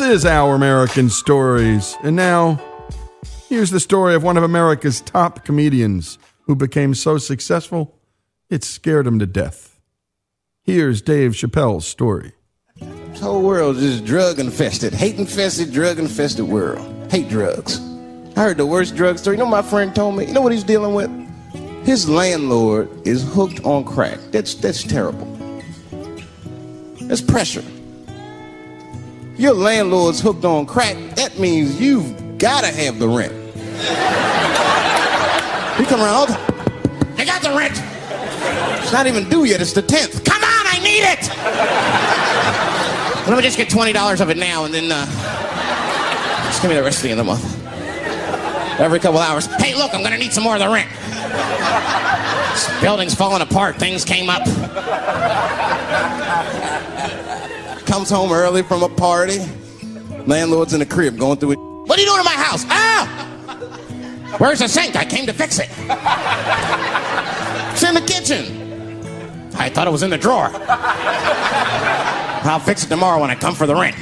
This is Our American Stories. And now, here's the story of one of America's top comedians who became so successful, it scared him to death. Here's Dave Chappelle's story. This whole world is just drug-infested, hate-infested, drug-infested world. Hate drugs. I heard the worst drug story. You know what my friend told me? You know what he's dealing with? His landlord is hooked on crack. That's terrible. That's pressure. Your landlord's hooked on crack. That means you've got to have the rent. He come around all the time. I got the rent. It's not even due yet. It's the 10th. Come on, I need it. Let me just get $20 of it now, and then just give me the rest of the end of the month. Every couple hours, hey, look, I'm going to need some more of the rent. This building's falling apart. Things came up. Comes home early from a party. Landlord's in the crib going through it. What are you doing in my house? Ah! Where's the sink? I came to fix it. It's in the kitchen. I thought it was in the drawer. I'll fix it tomorrow when I come for the rent.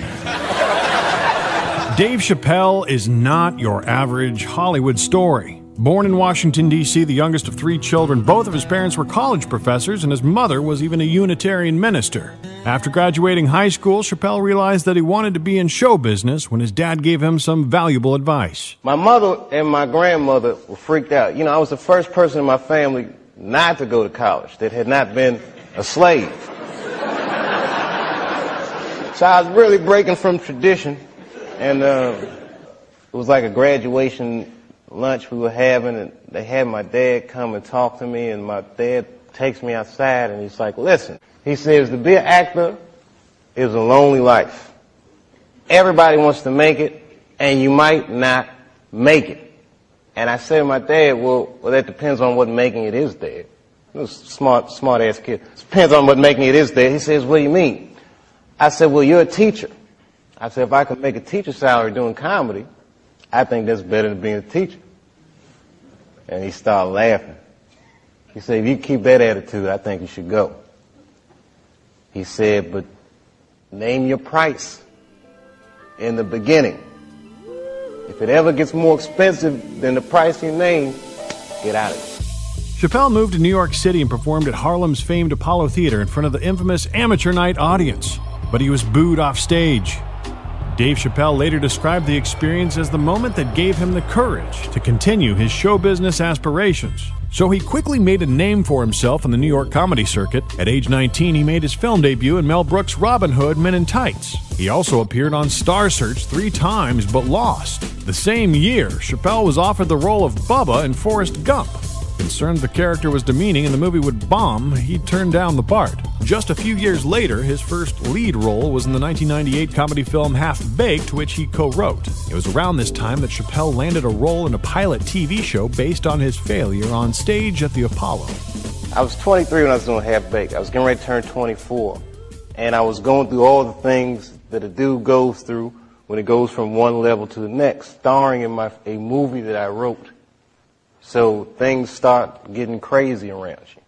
Dave Chappelle is not your average Hollywood story. Born in Washington, D.C., the youngest of three children, both of his parents were college professors, and his mother was even a Unitarian minister. After graduating high school, Chappelle realized that he wanted to be in show business when his dad gave him some valuable advice. My mother and my grandmother were freaked out. You know, I was the first person in my family not to go to college that had not been a slave. So I was really breaking from tradition. And it was like a graduation lunch we were having, and they had my dad come and talk to me, and my dad takes me outside, and he's like, listen, he says, to be an actor is a lonely life. Everybody wants to make it, and you might not make it. And I said to my dad, well, that depends on what making it is, Dad. He was a smart-ass kid. It depends on what making it is, Dad. He says, what do you mean? I said, well, you're a teacher. I said, if I could make a teacher salary doing comedy, I think that's better than being a teacher. And he started laughing. He said, if you keep that attitude, I think you should go. He said, but name your price in the beginning. If it ever gets more expensive than the price you name, get out of it. Chappelle moved to New York City and performed at Harlem's famed Apollo Theater in front of the infamous amateur night audience. But he was booed off stage. Dave Chappelle later described the experience as the moment that gave him the courage to continue his show business aspirations. So he quickly made a name for himself in the New York comedy circuit. At age 19, he made his film debut in Mel Brooks' Robin Hood Men in Tights. He also appeared on Star Search 3 times but lost. The same year, Chappelle was offered the role of Bubba in Forrest Gump. Concerned the character was demeaning and the movie would bomb, he turned down the part. Just a few years later, his first lead role was in the 1998 comedy film Half-Baked, which he co-wrote. It was around this time that Chappelle landed a role in a pilot TV show based on his failure on stage at the Apollo. I was 23 when I was doing Half-Baked. I was getting ready to turn 24. And I was going through all the things that a dude goes through when it goes from one level to the next, starring in a movie that I wrote. So things start getting crazy around you.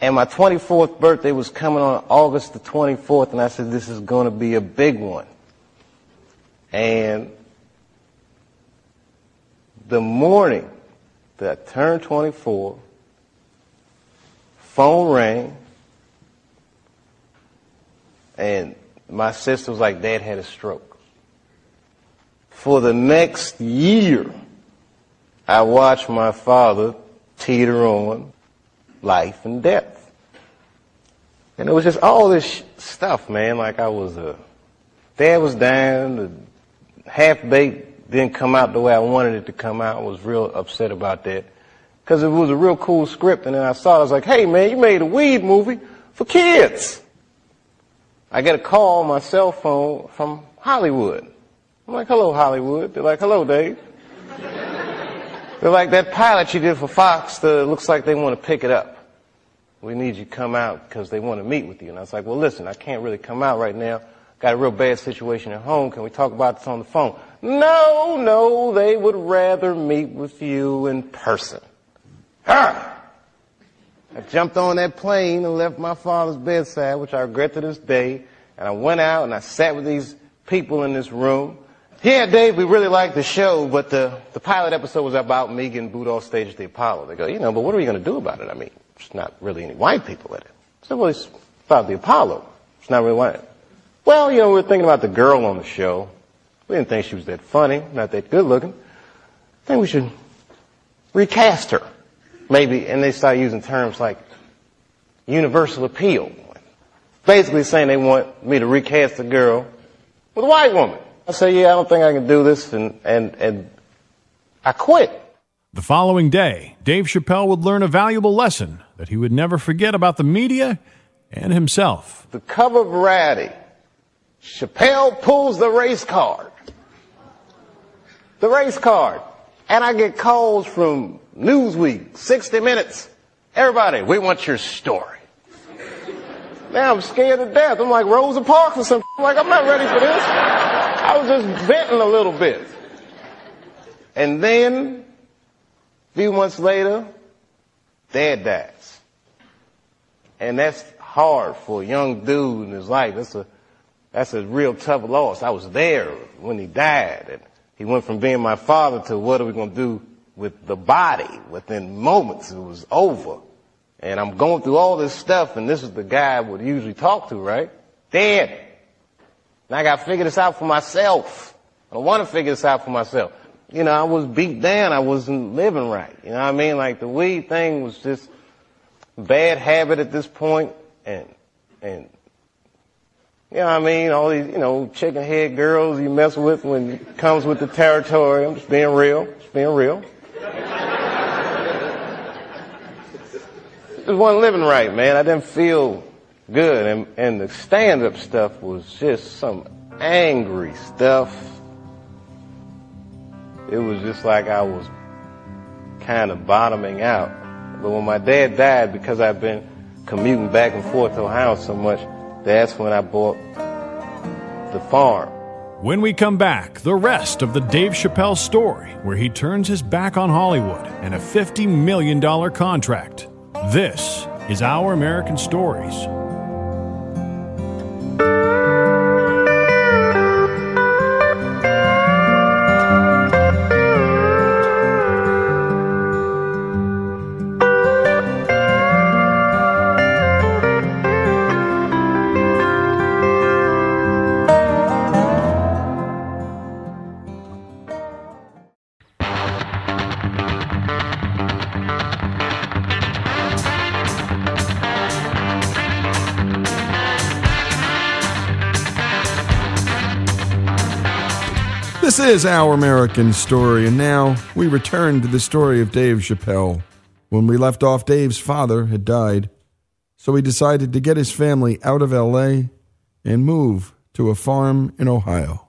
And my 24th birthday was coming on August the 24th, and I said, this is going to be a big one. And the morning that I turned 24, phone rang, and my sister was like, Dad had a stroke. For the next year, I watched my father teeter on life and death. And it was just all this stuff, man. Like dad was dying, the Half-Baked didn't come out the way I wanted it to come out. I was real upset about that. Because it was a real cool script. And then I saw it, I was like, hey, man, you made a weed movie for kids. I get a call on my cell phone from Hollywood. I'm like, hello, Hollywood. They're like, hello, Dave. They're like, that pilot you did for Fox, looks like they want to pick it up. We need you to come out because they want to meet with you. And I was like, well, listen, I can't really come out right now. Got a real bad situation at home. Can we talk about this on the phone? No, they would rather meet with you in person. I jumped on that plane and left my father's bedside, which I regret to this day. And I went out and I sat with these people in this room. Yeah, Dave, we really like the show, but the pilot episode was about me getting booed off stage at the Apollo. They go, you know, but what are we going to do about it? I mean, there's not really any white people in it. So, well, it's about the Apollo. It's not really white. Well, you know, we were thinking about the girl on the show. We didn't think she was that funny, not that good looking. I think we should recast her, maybe. And they start using terms like universal appeal. Basically saying they want me to recast the girl with a white woman. I say, yeah, I don't think I can do this, and I quit. The following day, Dave Chappelle would learn a valuable lesson that he would never forget about the media and himself. The cover of Variety, Chappelle pulls the race card. The race card. And I get calls from Newsweek, 60 Minutes. Everybody, we want your story. Now I'm scared to death. I'm like Rosa Parks or something. I'm like, I'm not ready for this. I was just venting a little bit. And then, a few months later, Dad dies. And that's hard for a young dude in his life. That's a real tough loss. I was there when he died. And he went from being my father to what are we going to do with the body? Within moments, it was over. And I'm going through all this stuff, and this is the guy I would usually talk to, right? Dad. And I got to figure this out for myself. I don't want to figure this out for myself. You know, I was beat down. I wasn't living right. You know what I mean? Like, the weed thing was just a bad habit at this point. And you know what I mean? All these, you know, chicken head girls you mess with when it comes with the territory. I'm just being real. Just being real. Just wasn't living right, man. I didn't feel good, and the stand-up stuff was just some angry stuff. It was just like I was kind of bottoming out. But when my dad died, because I'd been commuting back and forth to Ohio so much, that's when I bought the farm. When we come back, the rest of the Dave Chappelle story, where he turns his back on Hollywood and a $50 million contract. This is Our American Stories. This is Our American Story, and now we return to the story of Dave Chappelle. When we left off, Dave's father had died, so he decided to get his family out of LA and move to a farm in Ohio.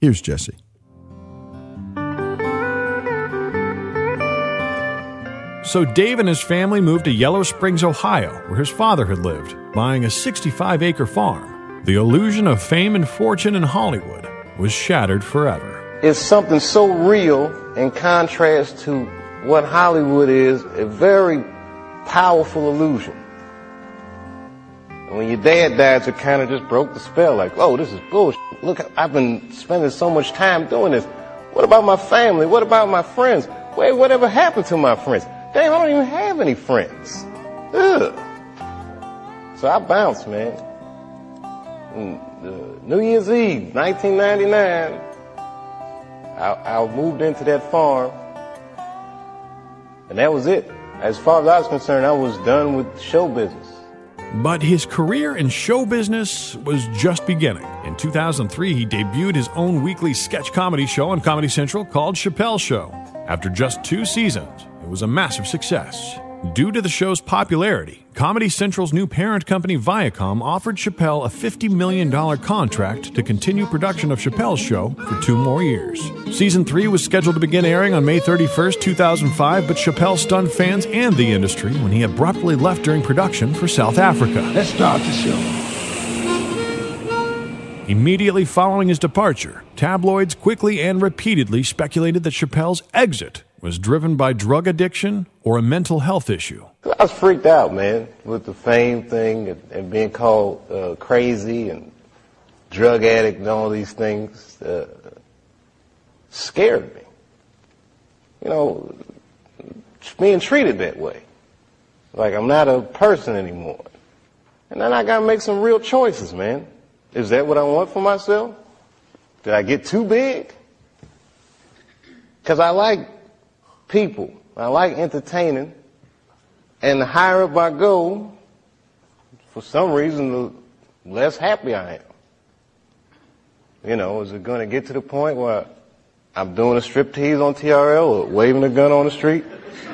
Here's Jesse. So Dave and his family moved to Yellow Springs, Ohio, where his father had lived, buying a 65-acre farm. The illusion of fame and fortune in Hollywood was shattered forever. It's something so real in contrast to what Hollywood is, a very powerful illusion. And when your dad dies, it kind of just broke the spell, like, oh, this is bullshit. Look, I've been spending so much time doing this. What about my family? What about my friends? Wait, whatever happened to my friends? Damn, I don't even have any friends. Ugh. So I bounced, man. New Year's Eve, 1999, I moved into that farm, and that was it. As far as I was concerned, I was done with show business. But his career in show business was just beginning. In 2003, he debuted his own weekly sketch comedy show on Comedy Central called Chappelle's Show. After just 2 seasons, it was a massive success. Due to the show's popularity, Comedy Central's new parent company Viacom offered Chappelle a $50 million contract to continue production of Chappelle's Show for 2 more years. Season 3 was scheduled to begin airing on May 31st, 2005, but Chappelle stunned fans and the industry when he abruptly left during production for South Africa. Let's start the show. Immediately following his departure, tabloids quickly and repeatedly speculated that Chappelle's exit was driven by drug addiction or a mental health issue. I was freaked out, man, with the fame thing and being called crazy and drug addict and all these things scared me. You know, being treated that way. Like, I'm not a person anymore. And then I gotta make some real choices, man. Is that what I want for myself? Did I get too big? Because I like people. I like entertaining. And the higher up I go, for some reason, the less happy I am. You know, is it going to get to the point where I'm doing a striptease on TRL or waving a gun on the street,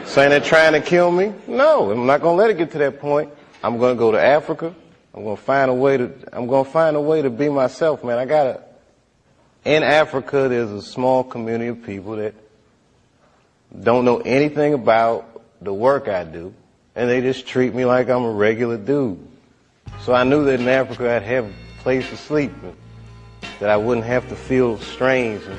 saying they're trying to kill me? No, I'm not going to let it get to that point. I'm going to go to Africa. I'm going to find a way to be myself, man. In Africa, there's a small community of people that don't know anything about the work I do, and they just treat me like I'm a regular dude. So I knew that in Africa I'd have a place to sleep, that I wouldn't have to feel strange. And,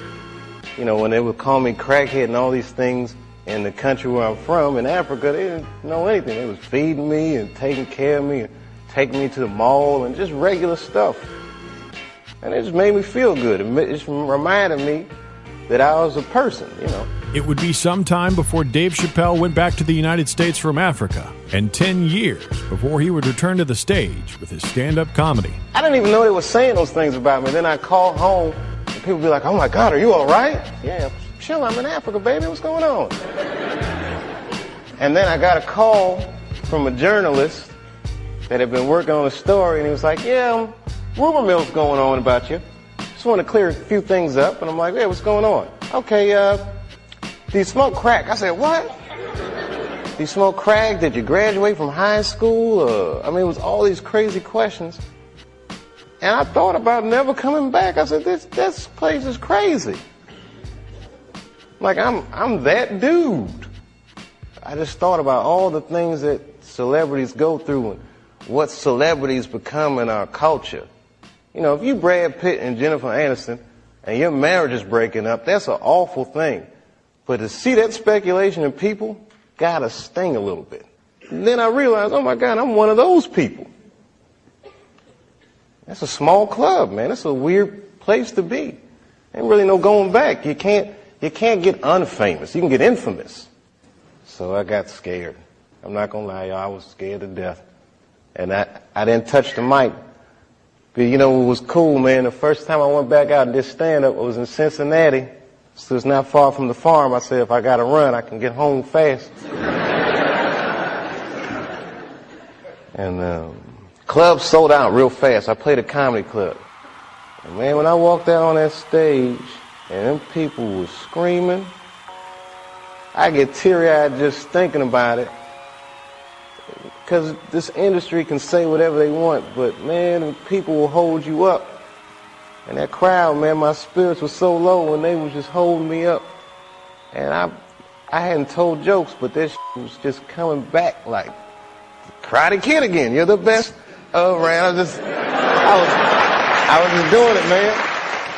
you know, when they would call me crackhead and all these things in the country where I'm from, in Africa, they didn't know anything. They was feeding me and taking care of me and taking me to the mall and just regular stuff. And it just made me feel good. It just reminded me that I was a person, you know. It would be some time before Dave Chappelle went back to the United States from Africa, and 10 years before he would return to the stage with his stand-up comedy. I didn't even know they were saying those things about me. Then I call home, and people be like, oh my God, are you all right? Yeah, chill, I'm in Africa, baby, what's going on? And then I got a call from a journalist that had been working on a story, and he was like, yeah, rumor mill's going on about you. Just want to clear a few things up. And I'm like, hey, what's going on? Okay, do you smoke crack? I said, what? Do you smoke crack? Did you graduate from high school? It was all these crazy questions. And I thought about never coming back. I said, this place is crazy. Like, I'm that dude. I just thought about all the things that celebrities go through and what celebrities become in our culture. You know, if you Brad Pitt and Jennifer Aniston and your marriage is breaking up, that's an awful thing. But to see that speculation in people got to sting a little bit. And then I realized, oh my God, I'm one of those people. That's a small club, man. That's a weird place to be. Ain't really no going back. You can't get unfamous. You can get infamous. So I got scared. I'm not going to lie, y'all. I was scared to death. And I didn't touch the mic. But you know, it was cool, man. The first time I went back out and did stand-up, I was in Cincinnati. So it's not far from the farm. I said, if I gotta run, I can get home fast. And clubs sold out real fast. I played a comedy club. And man, when I walked out on that stage and them people were screaming, I get teary-eyed just thinking about it. Because this industry can say whatever they want, but man, people will hold you up. And that crowd, man, my spirits were so low and they was just holding me up. And I hadn't told jokes, but this was just coming back like, Karate Kid again, you're the best around. I was just doing it, man.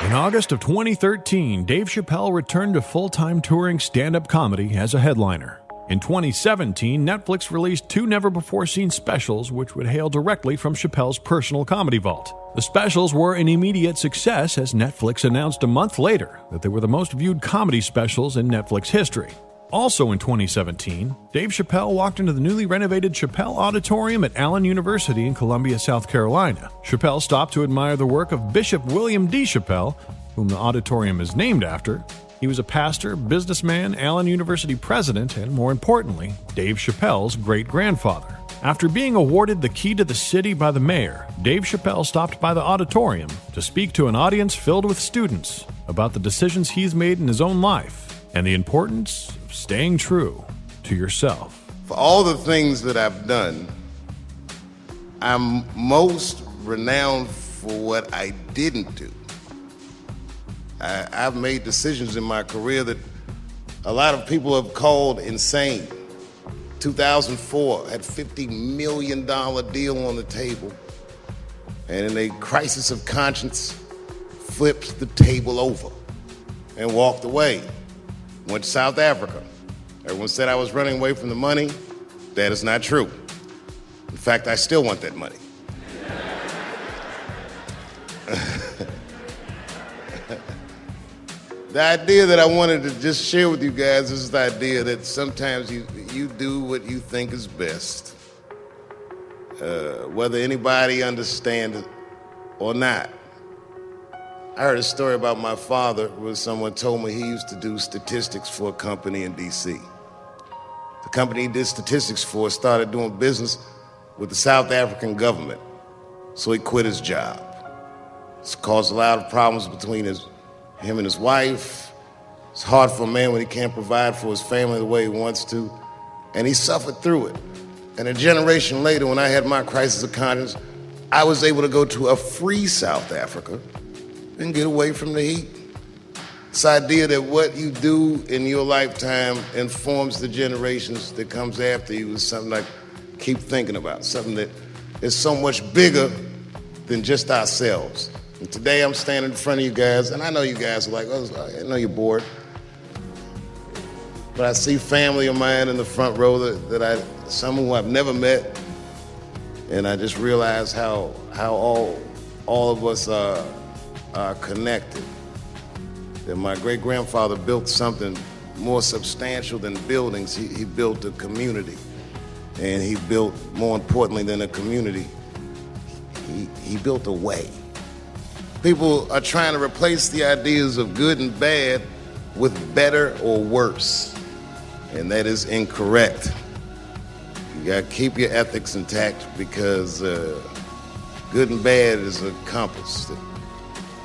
In August of 2013, Dave Chappelle returned to full-time touring stand-up comedy as a headliner. In 2017, Netflix released two never-before-seen specials which would hail directly from Chappelle's personal comedy vault. The specials were an immediate success, as Netflix announced a month later that they were the most viewed comedy specials in Netflix history. Also in 2017, Dave Chappelle walked into the newly renovated Chappelle Auditorium at Allen University in Columbia, South Carolina. Chappelle stopped to admire the work of Bishop William D. Chappelle, whom the auditorium is named after. He was a pastor, businessman, Allen University president, and more importantly, Dave Chappelle's great-grandfather. After being awarded the key to the city by the mayor, Dave Chappelle stopped by the auditorium to speak to an audience filled with students about the decisions he's made in his own life and the importance of staying true to yourself. For all the things that I've done, I'm most renowned for what I didn't do. I've made decisions in my career that a lot of people have called insane. 2004 had $50 million deal on the table, and in a crisis of conscience, flipped the table over and walked away. Went to South Africa. Everyone said I was running away from the money. That is not true. In fact, I still want that money. The idea that I wanted to just share with you guys is the idea that sometimes you do what you think is best, whether anybody understands it or not. I heard a story about my father where someone told me he used to do statistics for a company in D.C. The company he did statistics for started doing business with the South African government, so he quit his job. It's caused a lot of problems between him and his wife. It's hard for a man when he can't provide for his family the way he wants to, and he suffered through it. And a generation later, when I had my crisis of conscience, I was able to go to a free South Africa and get away from the heat. This idea that what you do in your lifetime informs the generations that comes after you is something I keep thinking about, something that is so much bigger than just ourselves. And today I'm standing in front of you guys, and I know you guys are like, oh, I know you're bored. But I see family of mine in the front row some who I've never met, and I just realize how all of us are connected. That my great-grandfather built something more substantial than buildings. He built a community, and he built, more importantly than a community, he built a way. People are trying to replace the ideas of good and bad with better or worse, and that is incorrect. You gotta keep your ethics intact, because good and bad is a compass that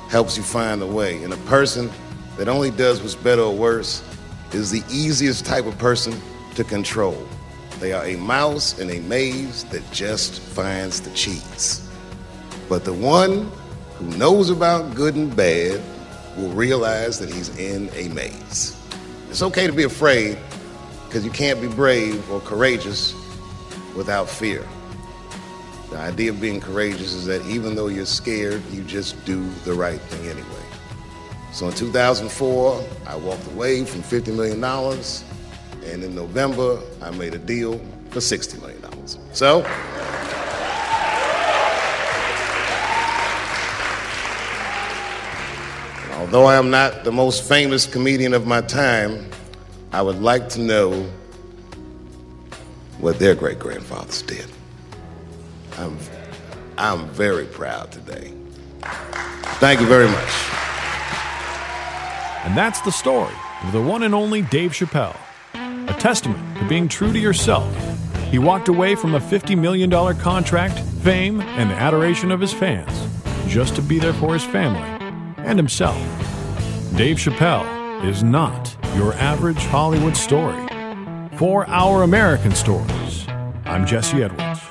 helps you find the way. And a person that only does what's better or worse is the easiest type of person to control. They are a mouse in a maze that just finds the cheese. But the one who knows about good and bad will realize that he's in a maze. It's okay to be afraid, because you can't be brave or courageous without fear. The idea of being courageous is that even though you're scared, you just do the right thing anyway. So in 2004, I walked away from $50 million, and in November, I made a deal for $60 million. So, although I am not the most famous comedian of my time, I would like to know what their great-grandfathers did. I'm very proud today. Thank you very much. And that's the story of the one and only Dave Chappelle. A testament to being true to yourself. He walked away from a $50 million contract, fame, and the adoration of his fans, just to be there for his family and himself. Dave Chappelle is not your average Hollywood story. For Our American Stories, I'm Jesse Edwards.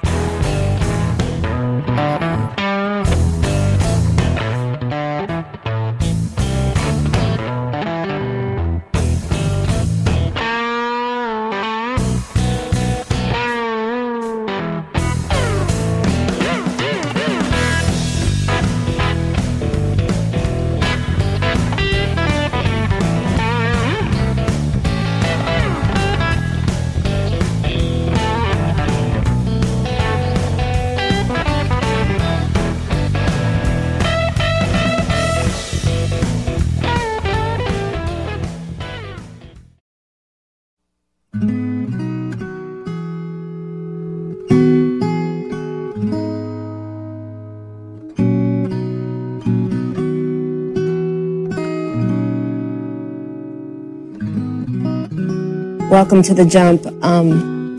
Welcome to The Jump.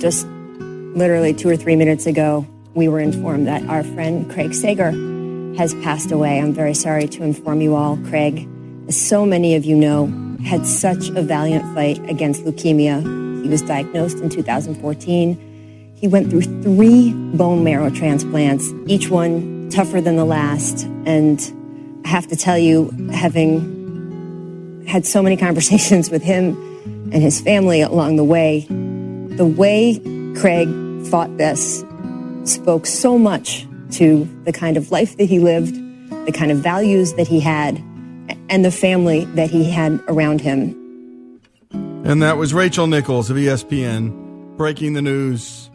Just literally 2 or 3 minutes ago, we were informed that our friend Craig Sager has passed away. I'm very sorry to inform you all. Craig, as so many of you know, had such a valiant fight against leukemia. He was diagnosed in 2014. He went through 3 bone marrow transplants, each one tougher than the last. And I have to tell you, having had so many conversations with him and his family along the way Craig fought this spoke so much to the kind of life that he lived, the kind of values that he had, and the family that he had around him. And that was Rachel Nichols of ESPN breaking the news,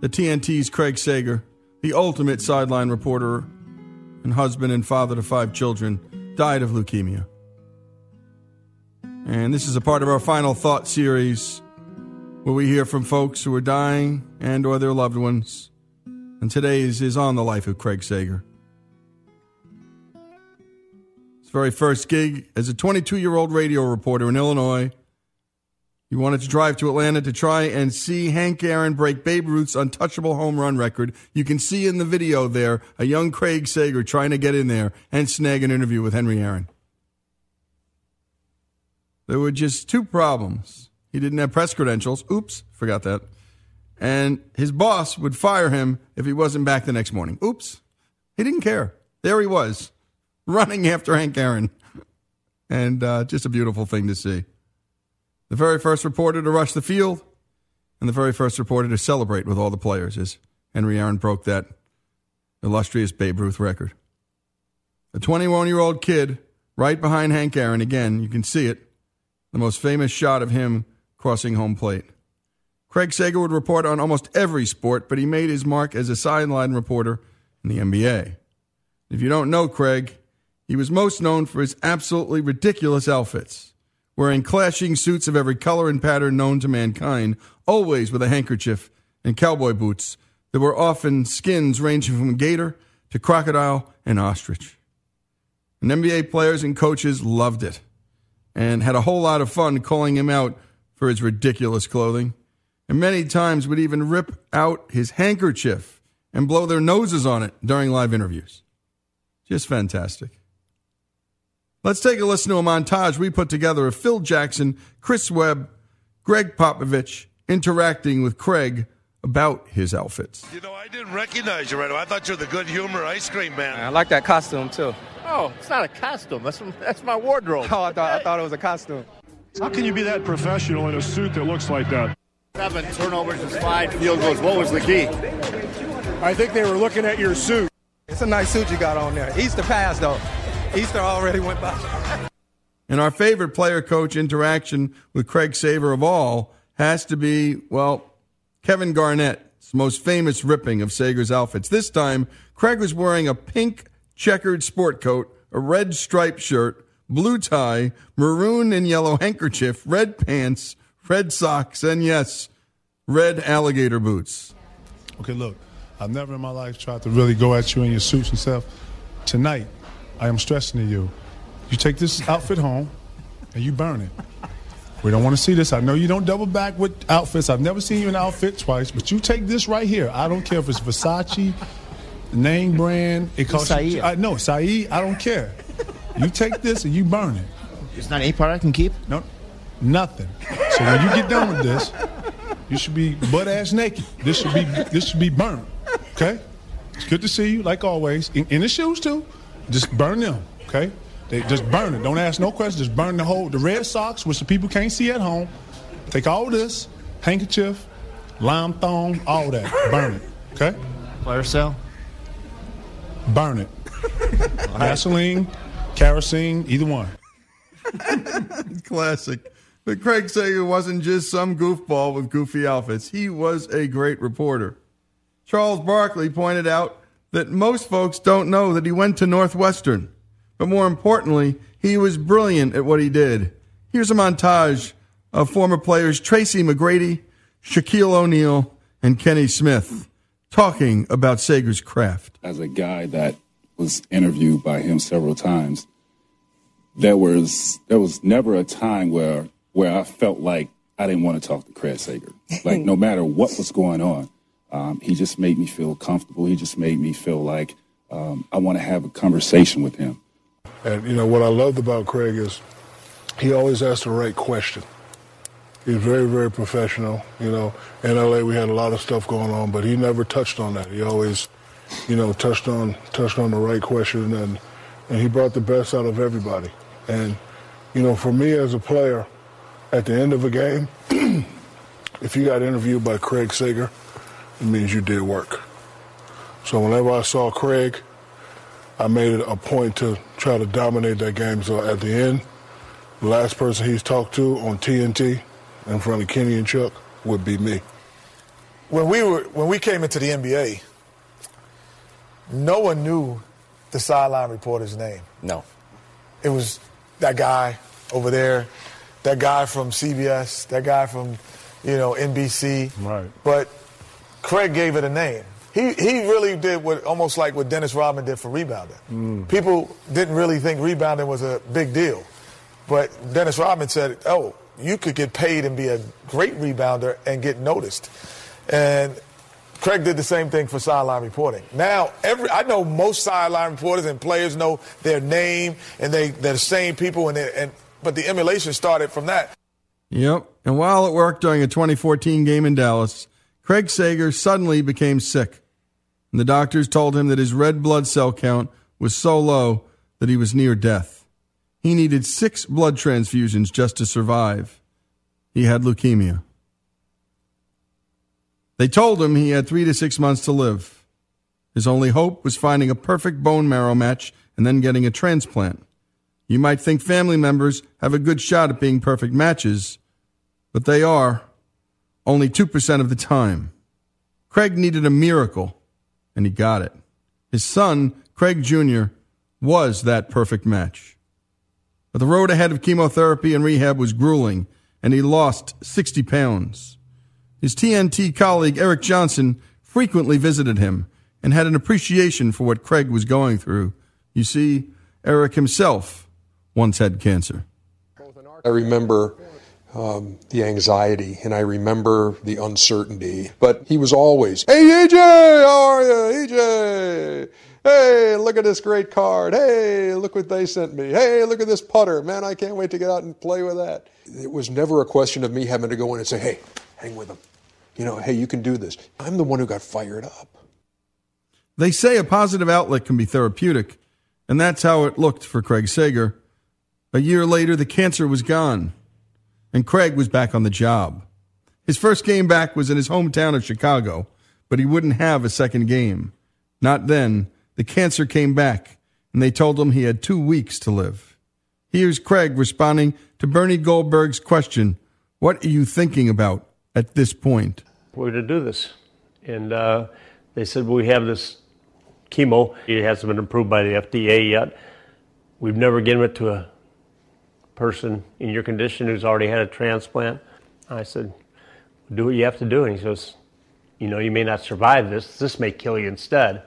the TNT's Craig Sager, the ultimate sideline reporter and husband and father to 5 children, died of leukemia. And this is a part of our Final Thought series where we hear from folks who are dying and or their loved ones. And today's is on the life of Craig Sager. His very first gig as a 22-year-old radio reporter in Illinois. He wanted to drive to Atlanta to try and see Hank Aaron break Babe Ruth's untouchable home run record. You can see in the video there a young Craig Sager trying to get in there and snag an interview with Henry Aaron. There were just two problems. He didn't have press credentials. Oops, forgot that. And his boss would fire him if he wasn't back the next morning. Oops. He didn't care. There he was, running after Hank Aaron. And just a beautiful thing to see. The very first reporter to rush the field and the very first reporter to celebrate with all the players as Henry Aaron broke that illustrious Babe Ruth record. A 21-year-old kid right behind Hank Aaron. Again, you can see it. The most famous shot of him crossing home plate. Craig Sager would report on almost every sport, but he made his mark as a sideline reporter in the NBA. If you don't know Craig, he was most known for his absolutely ridiculous outfits, wearing clashing suits of every color and pattern known to mankind, always with a handkerchief and cowboy boots that were often skins ranging from gator to crocodile and ostrich. And NBA players and coaches loved it and had a whole lot of fun calling him out for his ridiculous clothing, and many times would even rip out his handkerchief and blow their noses on it during live interviews. Just fantastic. Let's take a listen to a montage we put together of Phil Jackson, Chris Webb, Greg Popovich interacting with Craig about his outfits. You know, I didn't recognize you right away. I thought you were the Good Humor ice cream man. I like that costume, too. Oh, it's not a costume. That's my wardrobe. Oh, I thought it was a costume. How can you be that professional in a suit that looks like that? 7 turnovers and 5 field goals. What was the key? I think they were looking at your suit. It's a nice suit you got on there. Easter passed, though. Easter already went by. And our favorite player-coach interaction with Craig Sager of all has to be, well, Kevin Garnett's most famous ripping of Sager's outfits. This time, Craig was wearing a pink checkered sport coat, a red striped shirt, blue tie, maroon and yellow handkerchief, red pants, red socks, and yes, red alligator boots. Okay, look, I've never in my life tried to really go at you in your suits and stuff. Tonight, I am stressing to you. You take this outfit home and you burn it. We don't want to see this. I know you don't double back with outfits. I've never seen you in an outfit twice, but you take this right here. I don't care if it's Versace, name brand. It costs you. No, Saeed, I don't care. You take this and you burn it. It's not any part I can keep? No, nothing. So when you get done with this, you should be butt-ass naked. This should be burnt, okay? It's good to see you, like always. In the shoes, too. Just burn them, okay? They just burn it. Don't ask no questions. Just burn the red socks, which the people can't see at home. Take all this, handkerchief, lime thong, all that. Burn it, okay? Fire cell? Burn it. Gasoline, kerosene, either one. Classic. But Craig Sager wasn't just some goofball with goofy outfits. He was a great reporter. Charles Barkley pointed out that most folks don't know that he went to Northwestern. But more importantly, he was brilliant at what he did. Here's a montage of former players Tracy McGrady, Shaquille O'Neal, and Kenny Smith talking about Sager's craft. As a guy that was interviewed by him several times, there was never a time where I felt like I didn't want to talk to Craig Sager. Like, no matter what was going on. He just made me feel comfortable. He just made me feel like I want to have a conversation with him. And, you know, what I loved about Craig is he always asked the right question. He was very, very professional, you know. In LA, we had a lot of stuff going on, but he never touched on that. He always, you know, touched on the right question, and he brought the best out of everybody. And, you know, for me as a player, at the end of a game, if you got interviewed by Craig Sager, it means you did work. So whenever I saw Craig, I made it a point to try to dominate that game. So at the end, the last person he's talked to on TNT in front of Kenny and Chuck would be me. When we came into the NBA, no one knew the sideline reporter's name. No. It was that guy over there, that guy from CBS, that guy from, you know, NBC. Right. But Craig gave it a name. He really did what almost like what Dennis Rodman did for rebounding. Mm. People didn't really think rebounding was a big deal. But Dennis Rodman said, oh, you could get paid and be a great rebounder and get noticed. And Craig did the same thing for sideline reporting. Now, I know most sideline reporters and players know their name, and they're the same people, but the emulation started from that. Yep. And while at work during a 2014 game in Dallas, Craig Sager suddenly became sick. And the doctors told him that his red blood cell count was so low that he was near death. He needed 6 blood transfusions just to survive. He had leukemia. They told him he had 3 to 6 months to live. His only hope was finding a perfect bone marrow match and then getting a transplant. You might think family members have a good shot at being perfect matches, but they are only 2% of the time. Craig needed a miracle, and he got it. His son, Craig Jr., was that perfect match. But the road ahead of chemotherapy and rehab was grueling, and he lost 60 pounds. His TNT colleague, Eric Johnson, frequently visited him and had an appreciation for what Craig was going through. You see, Eric himself once had cancer. I remember the anxiety, and I remember the uncertainty. But he was always, hey, EJ, how are you, EJ? Hey, look at this great card. Hey, look what they sent me. Hey, look at this putter. Man, I can't wait to get out and play with that. It was never a question of me having to go in and say, hey, hang with them. You know, hey, you can do this. I'm the one who got fired up. They say a positive outlet can be therapeutic, and that's how it looked for Craig Sager. A year later, the cancer was gone, and Craig was back on the job. His first game back was in his hometown of Chicago, but he wouldn't have a second game. Not then. The cancer came back, and they told him he had 2 weeks to live. Here's Craig responding to Bernie Goldberg's question, what are you thinking about at this point? We're to do this. And they said, we have this chemo. It hasn't been approved by the FDA yet. We've never given it to a person in your condition who's already had a transplant. I said, do what you have to do. And he says, you know, you may not survive this. This may kill you instead.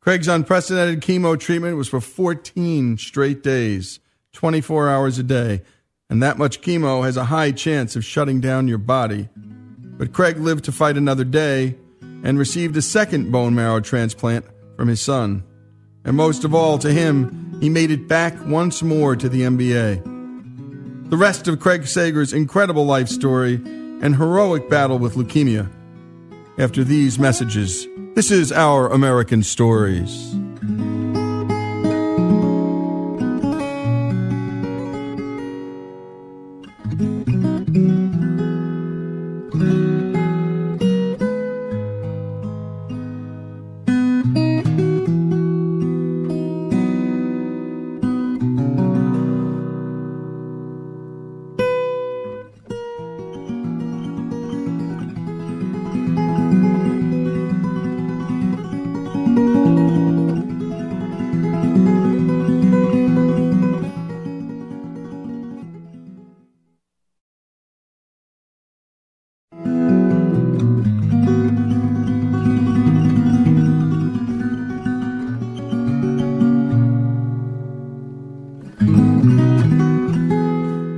Craig's unprecedented chemo treatment was for 14 straight days, 24 hours a day. And that much chemo has a high chance of shutting down your body. But Craig lived to fight another day and received a second bone marrow transplant from his son. And most of all, to him, he made it back once more to the NBA. The rest of Craig Sager's incredible life story and heroic battle with leukemia. After these messages, this is Our American Stories.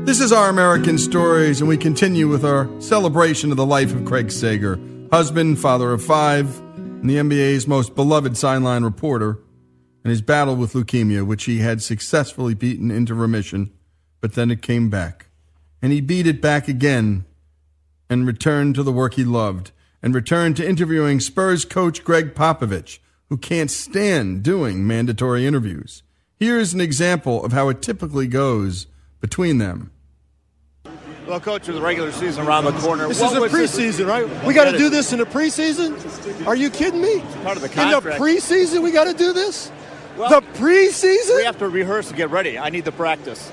This is Our American Stories, and we continue with our celebration of the life of Craig Sager, husband, father of 5, and the NBA's most beloved sideline reporter, and his battle with leukemia, which he had successfully beaten into remission, but then it came back. And he beat it back again and returned to the work he loved, and returned to interviewing Spurs coach Greg Popovich, who can't stand doing mandatory interviews. Here's an example of how it typically goes between them. Well, Coach, with the regular season around the corner. This is a preseason, right? We got to do this in the preseason? Are you kidding me? It's part of the contract. In the preseason we got to do this? Well, the preseason? We have to rehearse and get ready. I need the practice.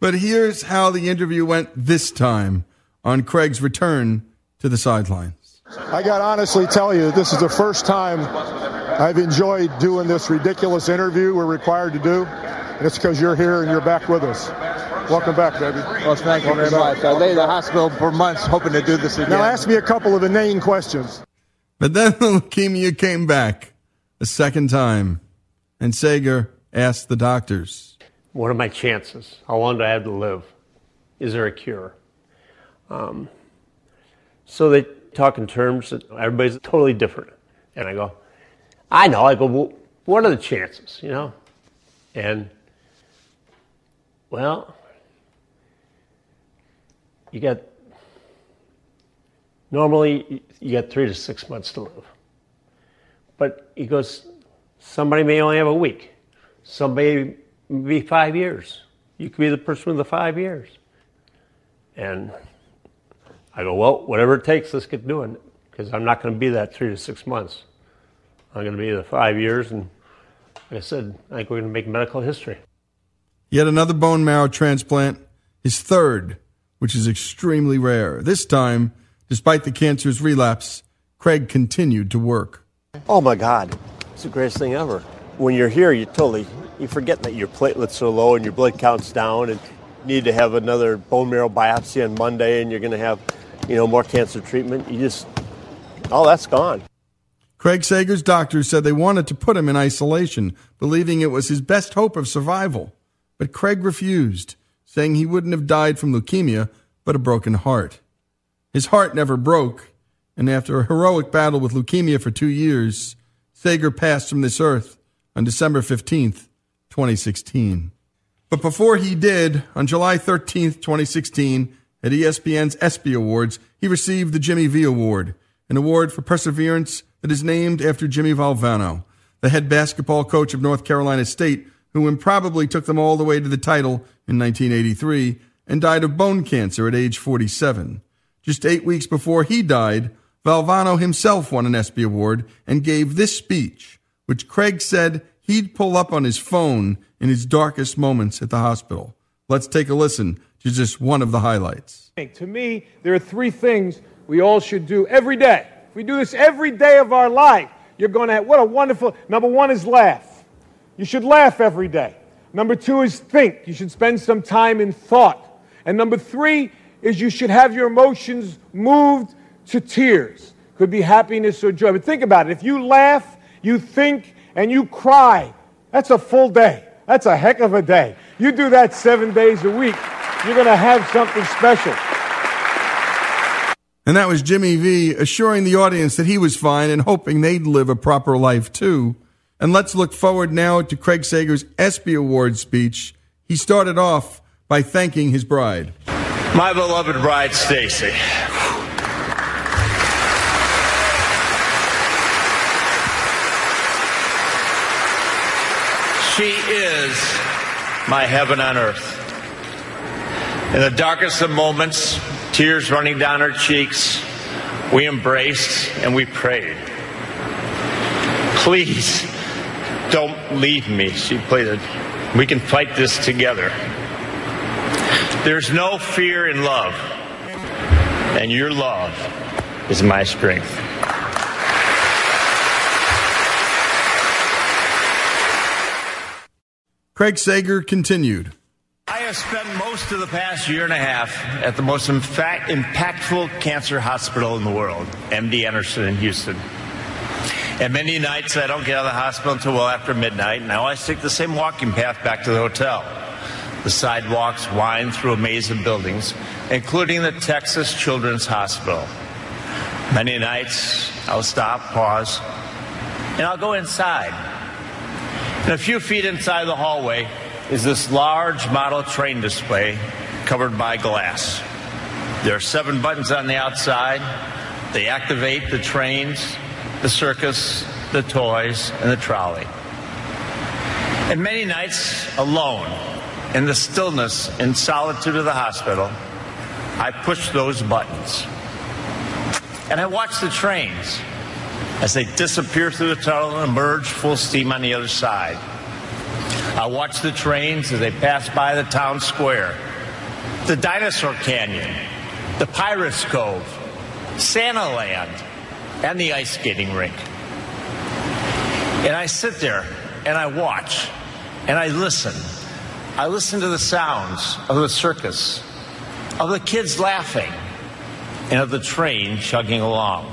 But here's how the interview went this time on Craig's return to the sidelines. I got to honestly tell you, this is the first time I've enjoyed doing this ridiculous interview we're required to do. And it's because you're here and you're back with us. Welcome back, baby. Well, thank you very much. I lay in the hospital for months hoping to do this again. Now ask me a couple of inane questions. But then leukemia came back a second time, and Sager asked the doctors, "What are my chances? How long do I have to live? Is there a cure?" So they talk in terms that everybody's totally different. And I go, I know. I go, well, what are the chances, you know? And, well, you got, normally you got 3 to 6 months to live. But he goes, somebody may only have a week. Somebody may be 5 years. You could be the person with the 5 years. And I go, well, whatever it takes, let's get doing it. Because I'm not going to be that 3 to 6 months. I'm going to be the 5 years. And like I said, I think we're going to make medical history. Yet another bone marrow transplant, his third, which is extremely rare. This time, despite the cancer's relapse, Craig continued to work. Oh, my God. It's the greatest thing ever. When you're here, you forget that your platelets are low and your blood count's down and you need to have another bone marrow biopsy on Monday and you're going to have, you know, more cancer treatment. You just, all that's gone. Craig Sager's doctors said they wanted to put him in isolation, believing it was his best hope of survival. But Craig refused, saying he wouldn't have died from leukemia, but a broken heart. His heart never broke, and after a heroic battle with leukemia for 2 years, Sager passed from this earth on December 15th, 2016. But before he did, on July 13th, 2016, at ESPN's ESPY Awards, he received the Jimmy V Award, an award for perseverance that is named after Jimmy Valvano, the head basketball coach of North Carolina State, who improbably took them all the way to the title in 1983 and died of bone cancer at age 47. Just 8 weeks before he died, Valvano himself won an ESPY Award and gave this speech, which Craig said he'd pull up on his phone in his darkest moments at the hospital. Let's take a listen to just one of the highlights. To me, there are three things we all should do every day. If we do this every day of our life, you're going to have, what a wonderful, number one is laugh. You should laugh every day. Number two is think. You should spend some time in thought. And number three is you should have your emotions moved to tears. Could be happiness or joy. But think about it. If you laugh, you think, and you cry, that's a full day. That's a heck of a day. You do that 7 days a week, you're going to have something special. And that was Jimmy V assuring the audience that he was fine and hoping they'd live a proper life too. And let's look forward now to Craig Sager's ESPY Awards speech. He started off by thanking his bride. My beloved bride, Stacy. She is my heaven on earth. In the darkest of moments, tears running down our cheeks, we embraced and we prayed. Please don't leave me, she pleaded. We can fight this together. There's no fear in love, and your love is my strength. Craig Sager continued. I have spent most of the past year and a half at the most impactful cancer hospital in the world, MD Anderson in Houston. And many nights I don't get out of the hospital until well after midnight, and I always take the same walking path back to the hotel. The sidewalks wind through a maze of buildings, including the Texas Children's Hospital. Many nights I'll stop, pause, and I'll go inside. And a few feet inside the hallway is this large model train display covered by glass. There are 7 buttons on the outside. They activate the trains, the circus, the toys, and the trolley. And many nights alone, in the stillness and solitude of the hospital, I push those buttons. And I watch the trains as they disappear through the tunnel and emerge full steam on the other side. I watch the trains as they pass by the town square, the Dinosaur Canyon, the Pirates Cove, Santa Land, and the ice skating rink. And I sit there and I watch and I listen. I listened to the sounds of the circus, of the kids laughing, and of the train chugging along.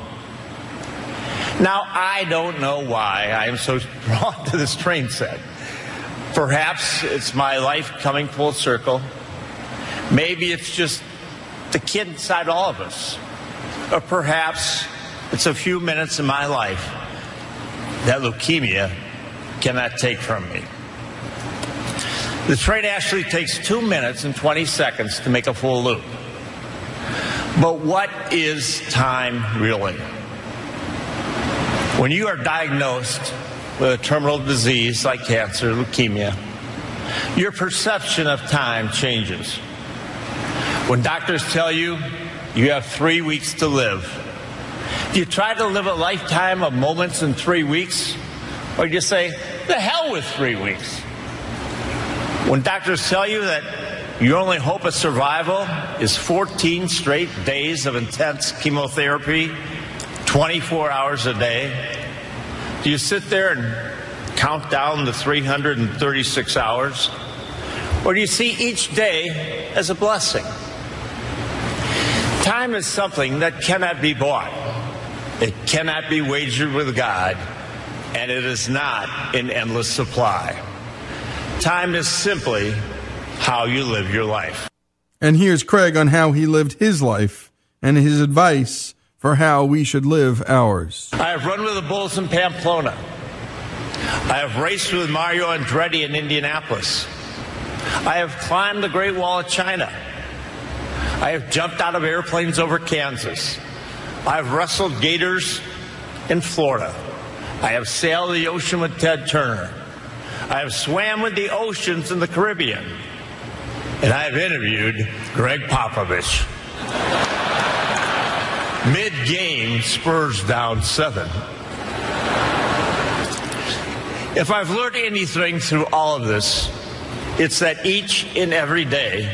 Now, I don't know why I am so drawn to this train set. Perhaps it's my life coming full circle. Maybe it's just the kid inside all of us. Or perhaps it's a few minutes in my life that leukemia cannot take from me. The train actually takes 2 minutes and 20 seconds to make a full loop. But what is time really? When you are diagnosed with a terminal disease like cancer, leukemia, your perception of time changes. When doctors tell you you have 3 weeks to live, do you try to live a lifetime of moments in 3 weeks? Or do you say, the hell with 3 weeks? When doctors tell you that your only hope of survival is 14 straight days of intense chemotherapy, 24 hours a day, do you sit there and count down the 336 hours? Or do you see each day as a blessing? Time is something that cannot be bought. It cannot be wagered with God, and it is not in endless supply. Time is simply how you live your life. And here's Craig on how he lived his life and his advice for how we should live ours. I have run with the Bulls in Pamplona. I have raced with Mario Andretti in Indianapolis. I have climbed the Great Wall of China. I have jumped out of airplanes over Kansas. I have wrestled gators in Florida. I have sailed the ocean with Ted Turner. I have swam with the oceans in the Caribbean. And I have interviewed Greg Popovich. Mid-game, Spurs down 7. If I've learned anything through all of this, it's that each and every day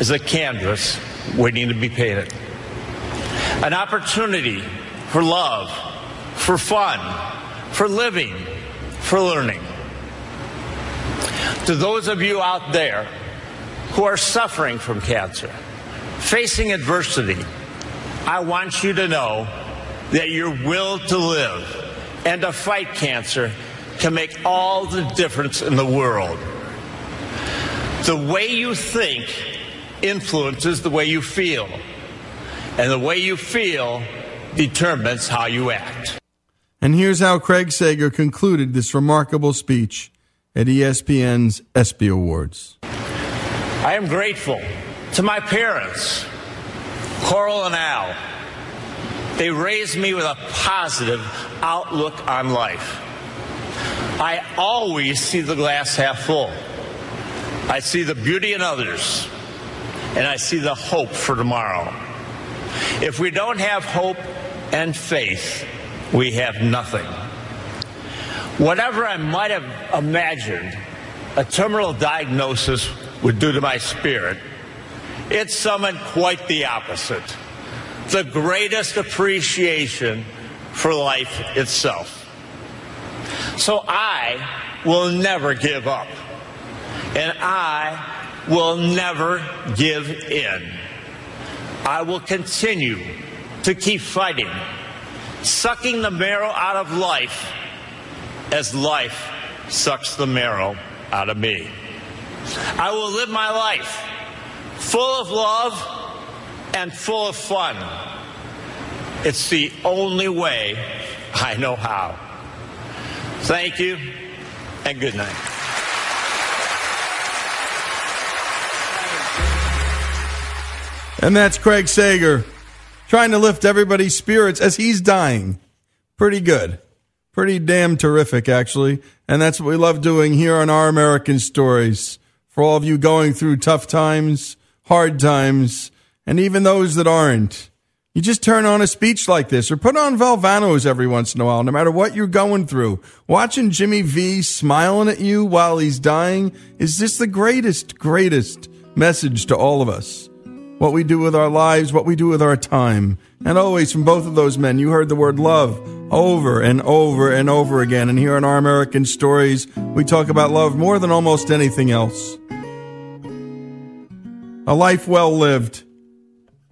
is a canvas waiting to be painted. An opportunity for love, for fun, for living, for learning. To those of you out there who are suffering from cancer, facing adversity, I want you to know that your will to live and to fight cancer can make all the difference in the world. The way you think influences the way you feel, and the way you feel determines how you act. And here's how Craig Sager concluded this remarkable speech at ESPN's ESPY Awards. I am grateful to my parents, Coral and Al. They raised me with a positive outlook on life. I always see the glass half full. I see the beauty in others, and I see the hope for tomorrow. If we don't have hope and faith, we have nothing. Whatever I might have imagined a terminal diagnosis would do to my spirit, it summoned quite the opposite, the greatest appreciation for life itself. So I will never give up, and I will never give in. I will continue to keep fighting, sucking the marrow out of life as life sucks the marrow out of me. I will live my life full of love and full of fun. It's the only way I know how. Thank you, and good night. And that's Craig Sager trying to lift everybody's spirits as he's dying. Pretty good. Pretty damn terrific, actually. And that's what we love doing here on Our American Stories. For all of you going through tough times, hard times, and even those that aren't. You just turn on a speech like this, or put on Valvano's every once in a while, no matter what you're going through. Watching Jimmy V smiling at you while he's dying is just the greatest, greatest message to all of us. What we do with our lives, what we do with our time. And always from both of those men, you heard the word love over and over and over again. And here in Our American Stories, we talk about love more than almost anything else. A life well lived.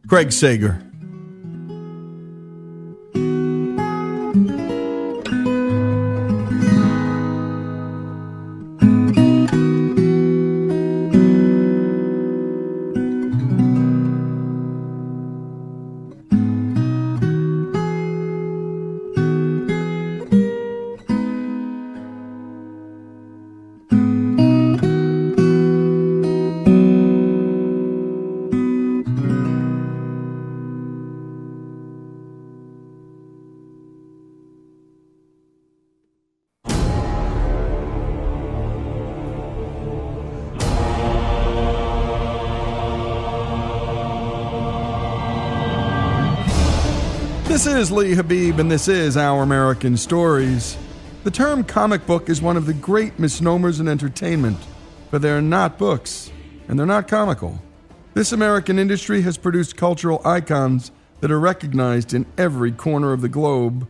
Craig Sager. This is Lee Habib, and this is Our American Stories. The term comic book is one of the great misnomers in entertainment, but they're not books, and they're not comical. This American industry has produced cultural icons that are recognized in every corner of the globe.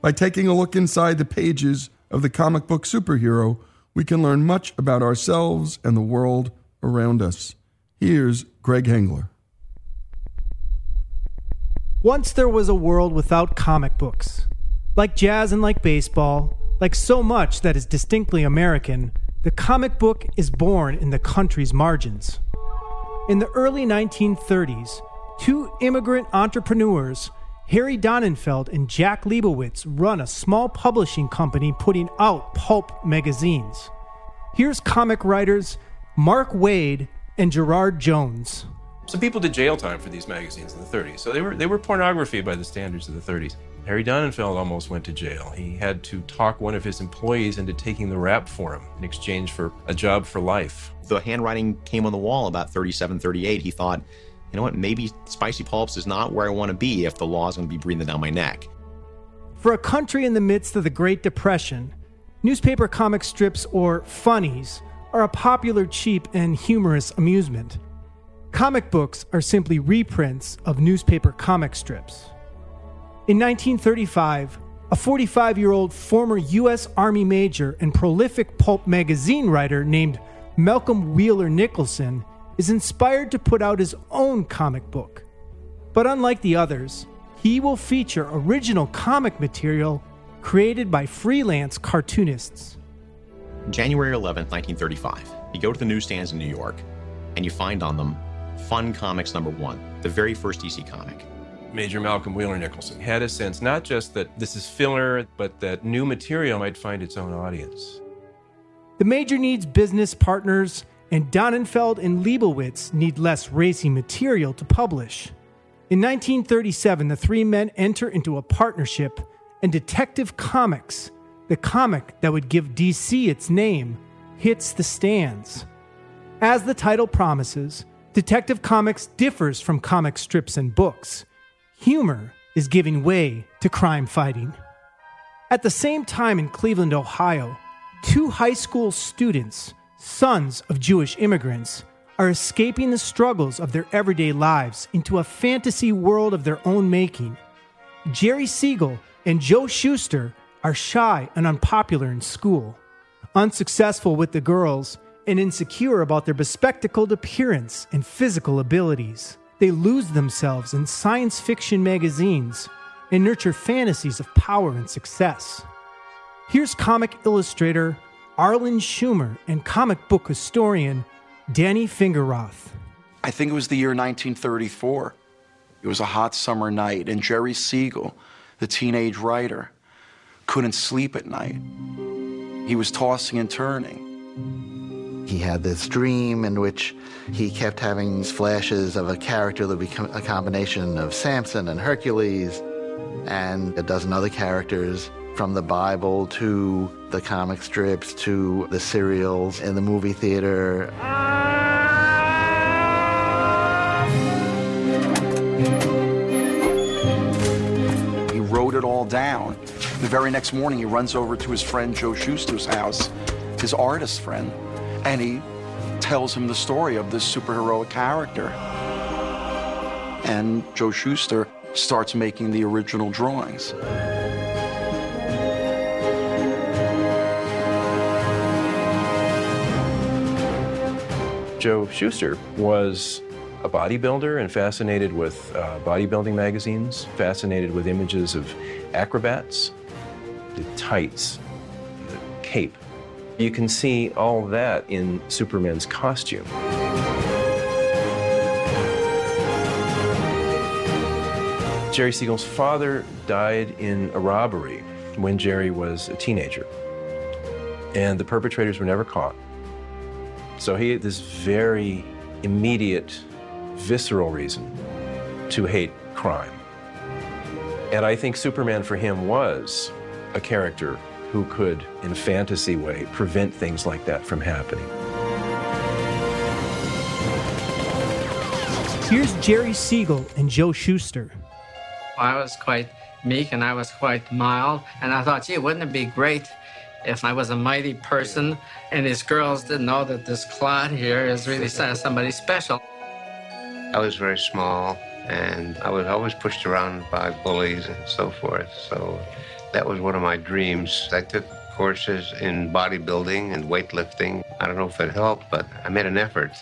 By taking a look inside the pages of the comic book superhero, we can learn much about ourselves and the world around us. Here's Greg Hengler. Once there was a world without comic books. Like jazz and like baseball, like so much that is distinctly American, the comic book is born in the country's margins. In the early 1930s, two immigrant entrepreneurs, Harry Donenfeld and Jack Leibowitz, run a small publishing company putting out pulp magazines. Here's comic writers Mark Waid and Gerard Jones. Some people did jail time for these magazines in the 30s, so they were pornography by the standards of the 30s. Harry Donenfeld almost went to jail. He had to talk one of his employees into taking the rap for him in exchange for a job for life. The handwriting came on the wall about 37, 38. He thought, you know what, maybe Spicy Pulps is not where I want to be if the law is going to be breathing down my neck. For a country in the midst of the Great Depression, newspaper comic strips, or funnies, are a popular, cheap, and humorous amusement. Comic books are simply reprints of newspaper comic strips. In 1935, a 45-year-old former U.S. Army major and prolific pulp magazine writer named Malcolm Wheeler Nicholson is inspired to put out his own comic book. But unlike the others, he will feature original comic material created by freelance cartoonists. January 11, 1935, you go to the newsstands in New York and you find on them Fun Comics number 1, the very first DC comic. Major Malcolm Wheeler Nicholson had a sense not just that this is filler, but that new material might find its own audience. The major needs business partners, and Donenfeld and Leibowitz need less racy material to publish. In 1937, the three men enter into a partnership, and Detective Comics, the comic that would give DC its name, hits the stands. As the title promises, Detective Comics differs from comic strips and books. Humor is giving way to crime fighting. At the same time in Cleveland, Ohio, two high school students, sons of Jewish immigrants, are escaping the struggles of their everyday lives into a fantasy world of their own making. Jerry Siegel and Joe Shuster are shy and unpopular in school, unsuccessful with the girls, and insecure about their bespectacled appearance and physical abilities. They lose themselves in science fiction magazines and nurture fantasies of power and success. Here's comic illustrator Arlen Schumer and comic book historian Danny Fingerroth. I think it was the year 1934. It was a hot summer night, and Jerry Siegel, the teenage writer, couldn't sleep at night. He was tossing and turning. He had this dream in which he kept having flashes of a character that became a combination of Samson and Hercules and a dozen other characters, from the Bible to the comic strips to the serials in the movie theater. He wrote it all down. The very next morning, he runs over to his friend Joe Shuster's house, his artist friend, and he tells him the story of this superheroic character. And Joe Shuster starts making the original drawings. Joe Shuster was a bodybuilder and fascinated with bodybuilding magazines, fascinated with images of acrobats, the tights, the cape. You can see all that in Superman's costume. Jerry Siegel's father died in a robbery when Jerry was a teenager, and the perpetrators were never caught. So he had this very immediate, visceral reason to hate crime. And I think Superman for him was a character who could, in a fantasy way, prevent things like that from happening. Here's Jerry Siegel and Joe Shuster. I was quite meek and I was quite mild, and I thought, gee, wouldn't it be great if I was a mighty person and these girls didn't know that this clod here is really somebody special. I was very small and I was always pushed around by bullies and so forth, so that was one of my dreams. I took courses in bodybuilding and weightlifting. I don't know if it helped, but I made an effort.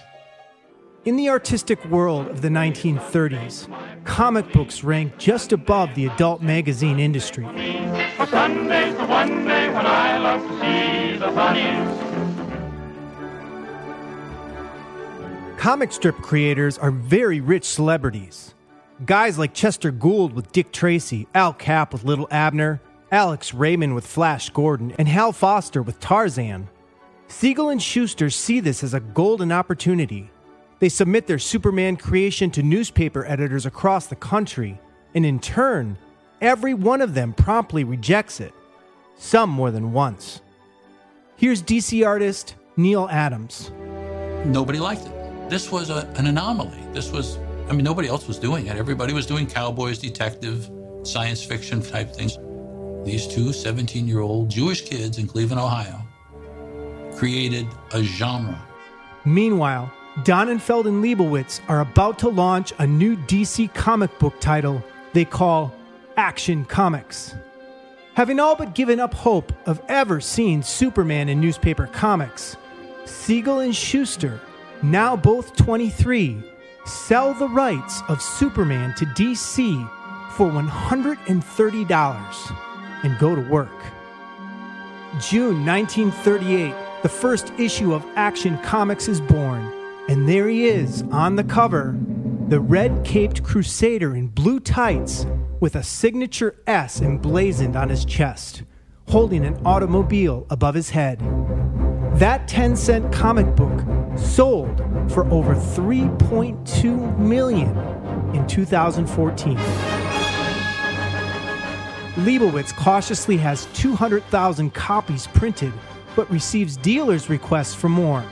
In the artistic world of the 1930s, comic books ranked just above the adult magazine industry. Sunday's the one day when I love to see the funnies. Comic strip creators are very rich celebrities. Guys like Chester Gould with Dick Tracy, Al Capp with Little Abner, Alex Raymond with Flash Gordon, and Hal Foster with Tarzan. Siegel and Shuster see this as a golden opportunity. They submit their Superman creation to newspaper editors across the country, and in turn, every one of them promptly rejects it, some more than once. Here's DC artist Neil Adams. Nobody liked it. This was an anomaly. This was, nobody else was doing it. Everybody was doing cowboys, detective, science fiction type things. These two 17-year-old Jewish kids in Cleveland, Ohio, created a genre. Meanwhile, Donenfeld and Leibowitz are about to launch a new DC comic book title they call Action Comics. Having all but given up hope of ever seeing Superman in newspaper comics, Siegel and Shuster, now both 23, sell the rights of Superman to DC for $130 and go to work. June 1938, the first issue of Action Comics is born. And there he is, on the cover, the red-caped crusader in blue tights with a signature S emblazoned on his chest, holding an automobile above his head. That 10-cent comic book sold for over $3.2 million in 2014. Leibowitz cautiously has 200,000 copies printed, but receives dealers' requests for more.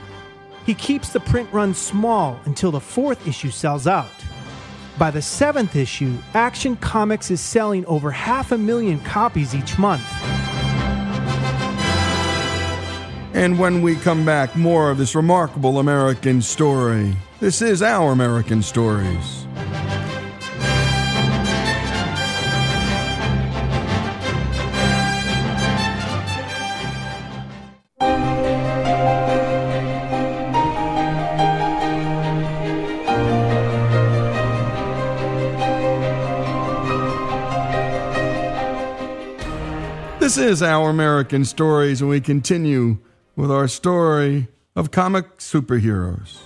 He keeps the print run small until the fourth issue sells out. By the seventh issue, Action Comics is selling over 500,000 copies each month. And when we come back, more of this remarkable American story. This is Our American Stories. This is Our American Stories, and we continue with our story of comic superheroes.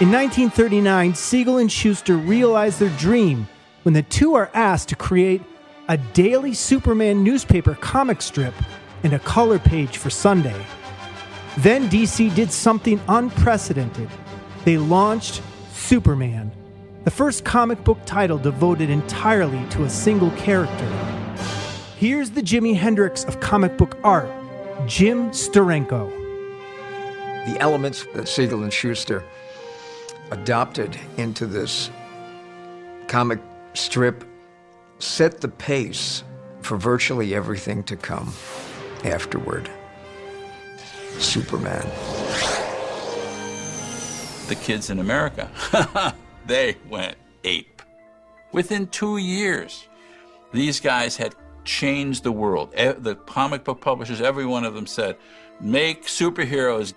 In 1939, Siegel and Shuster realize their dream when the two are asked to create a daily Superman newspaper comic strip and a color page for Sunday. Then DC did something unprecedented. They launched Superman, the first comic book title devoted entirely to a single character. Here's the Jimi Hendrix of comic book art, Jim Steranko. The elements that Siegel and Shuster adopted into this comic strip set the pace for virtually everything to come afterward. Superman. The kids in America. They went ape. Within 2 years, these guys had changed the world. The comic book publishers, every one of them said, make superheroes.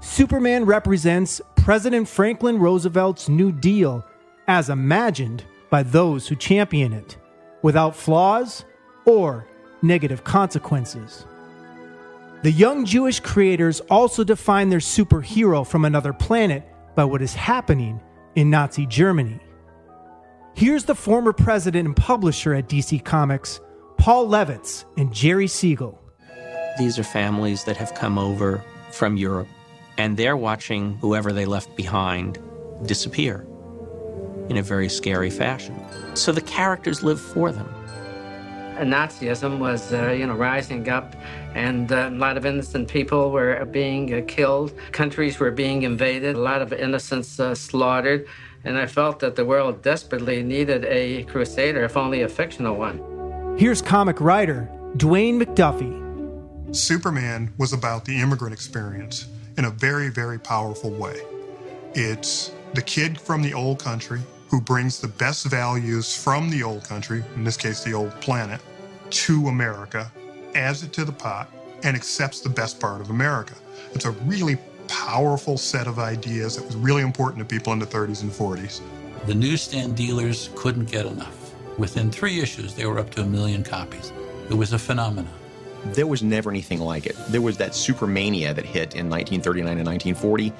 Superman represents President Franklin Roosevelt's New Deal as imagined by those who champion it, without flaws or negative consequences. The young Jewish creators also define their superhero from another planet by what is happening in Nazi Germany. Here's the former president and publisher at DC Comics, Paul Levitz and Jerry Siegel. These are families that have come over from Europe, and they're watching whoever they left behind disappear in a very scary fashion. So the characters live for them. Nazism was, rising up, and a lot of innocent people were being killed. Countries were being invaded, a lot of innocents slaughtered, and I felt that the world desperately needed a crusader, if only a fictional one. Here's comic writer Dwayne McDuffie. Superman was about the immigrant experience in a very, very powerful way. It's the kid from the old country who brings the best values from the old country, in this case the old planet, to America, adds it to the pot, and accepts the best part of America. It's a really powerful set of ideas that was really important to people in the 30s and 40s. The newsstand dealers couldn't get enough. Within 3 issues, they were up to 1 million copies. It was a phenomenon. There was never anything like it. There was that supermania that hit in 1939 and 1940.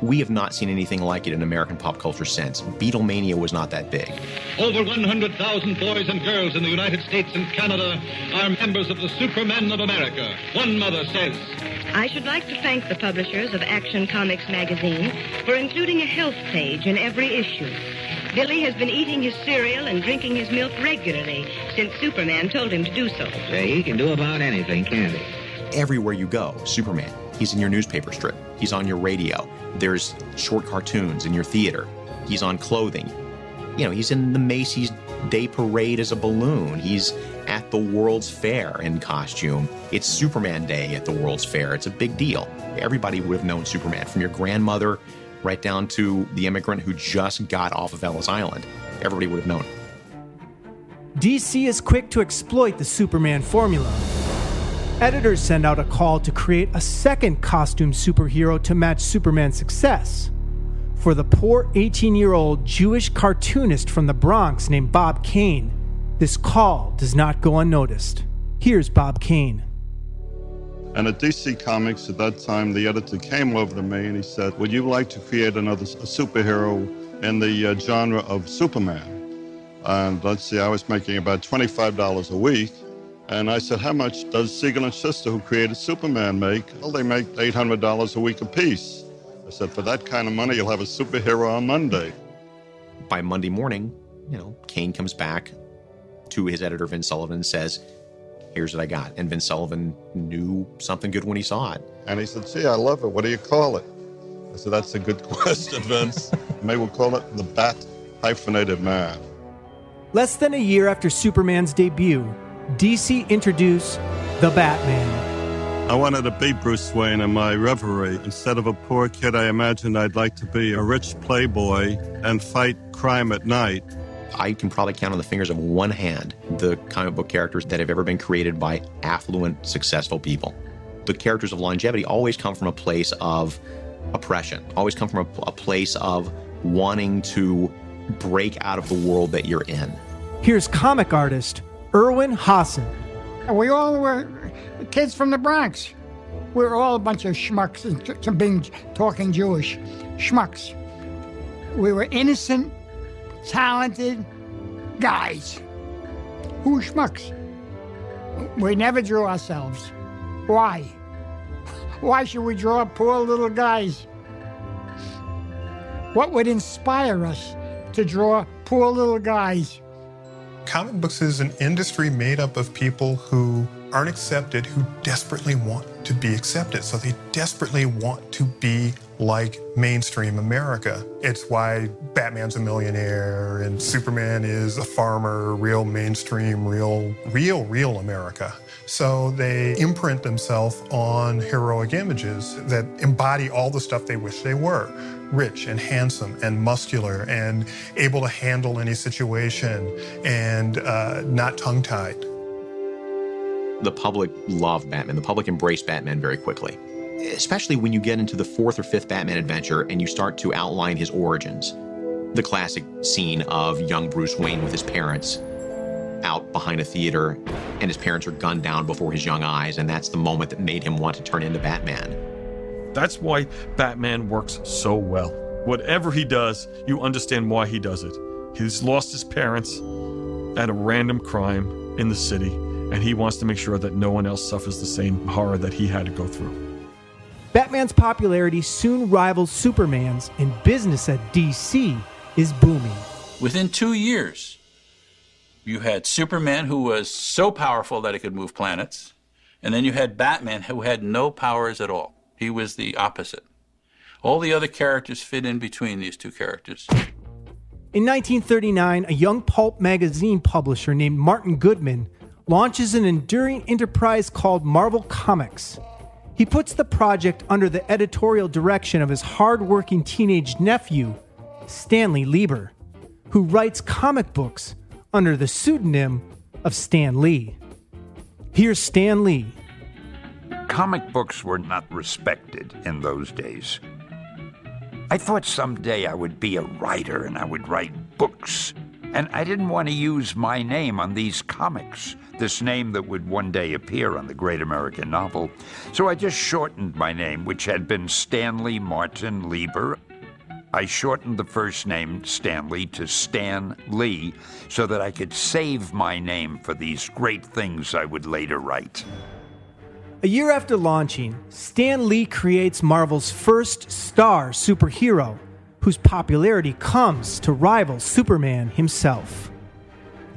We have not seen anything like it in American pop culture since. Beatlemania was not that big. Over 100,000 boys and girls in the United States and Canada are members of the Supermen of America. One mother says, I should like to thank the publishers of Action Comics magazine for including a health page in every issue. Billy has been eating his cereal and drinking his milk regularly since Superman told him to do so. Yeah, he can do about anything, can't he? Everywhere you go, Superman. He's in your newspaper strip. He's on your radio. There's short cartoons in your theater. He's on clothing. You know, he's in the Macy's Day Parade as a balloon. He's at the World's Fair in costume. It's Superman Day at the World's Fair. It's a big deal. Everybody would have known Superman, from your grandmother right down to the immigrant who just got off of Ellis Island. Everybody would have known. DC is quick to exploit the Superman formula. Editors send out a call to create a second costume superhero to match Superman's success. For the poor 18-year-old Jewish cartoonist from the Bronx named Bob Kane, this call does not go unnoticed. Here's Bob Kane. And at DC Comics at that time, the editor came over to me and he said, would you like to create another superhero in the genre of Superman? And let's see, I was making about $25 a week. And I said, how much does Siegel and Shuster, who created Superman, make? Well, they make $800 a week apiece. I said, for that kind of money, you'll have a superhero on Monday. By Monday morning, Kane comes back to his editor, Vince Sullivan, and says, here's what I got. And Vince Sullivan knew something good when he saw it. And he said, gee, I love it. What do you call it? I said, that's a good question, Vince. Maybe we'll call it The Bat-Hyphenated Man. Less than a year after Superman's debut, DC introduced The Batman. I wanted to be Bruce Wayne in my reverie. Instead of a poor kid, I imagined I'd like to be a rich playboy and fight crime at night. I can probably count on the fingers of one hand the comic book characters that have ever been created by affluent, successful people. The characters of longevity always come from a place of oppression, always come from a place of wanting to break out of the world that you're in. Here's comic artist Erwin Hassan. We all were kids from the Bronx. We were all a bunch of schmucks, and being talking Jewish, schmucks. We were innocent, talented guys who were schmucks. We never drew ourselves. Why? Why should we draw poor little guys? What would inspire us to draw poor little guys? Comic books is an industry made up of people who aren't accepted, who desperately want to be accepted. So they desperately want to be like mainstream America. It's why Batman's a millionaire and Superman is a farmer, real mainstream, real America. So they imprint themselves on heroic images that embody all the stuff they wish they were. Rich and handsome and muscular and able to handle any situation and not tongue-tied. The public loved Batman. The public embraced Batman very quickly. especially when you get into the fourth or fifth Batman adventure and you start to outline his origins. The classic scene of young Bruce Wayne with his parents out behind a theater, and his parents are gunned down before his young eyes, and that's the moment that made him want to turn into Batman. That's why Batman works so well. Whatever he does, you understand why he does it. He's lost his parents at a random crime in the city, and he wants to make sure that no one else suffers the same horror that he had to go through. Batman's popularity soon rivals Superman's, and business at DC is booming. Within 2 years, you had Superman, who was so powerful that he could move planets, and then you had Batman, who had no powers at all. He was the opposite. All the other characters fit in between these two characters. In 1939, a young pulp magazine publisher named Martin Goodman launches an enduring enterprise called Marvel Comics. He puts the project under the editorial direction of his hard-working teenage nephew, Stanley Lieber, who writes comic books under the pseudonym of Stan Lee. Here's Stan Lee. Comic books were not respected in those days. I thought someday I would be a writer and I would write books, and I didn't want to use my name on these comics, this name that would one day appear on the great American novel. So I just shortened my name, which had been Stanley Martin Lieber. I shortened the first name, Stanley, to Stan Lee, so that I could save my name for these great things I would later write. A year after launching, Stan Lee creates Marvel's first star superhero, whose popularity comes to rival Superman himself.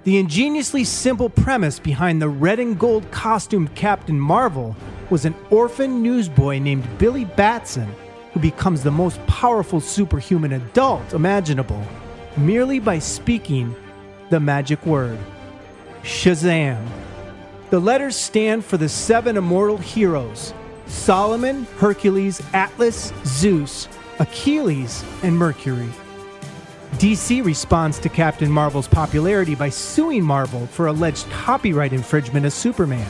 The ingeniously simple premise behind the red and gold costumed Captain Marvel was an orphan newsboy named Billy Batson, who becomes the most powerful superhuman adult imaginable merely by speaking the magic word, Shazam. The letters stand for the 7 immortal heroes, Solomon, Hercules, Atlas, Zeus, Achilles, and Mercury. DC responds to Captain Marvel's popularity by suing Marvel for alleged copyright infringement of Superman.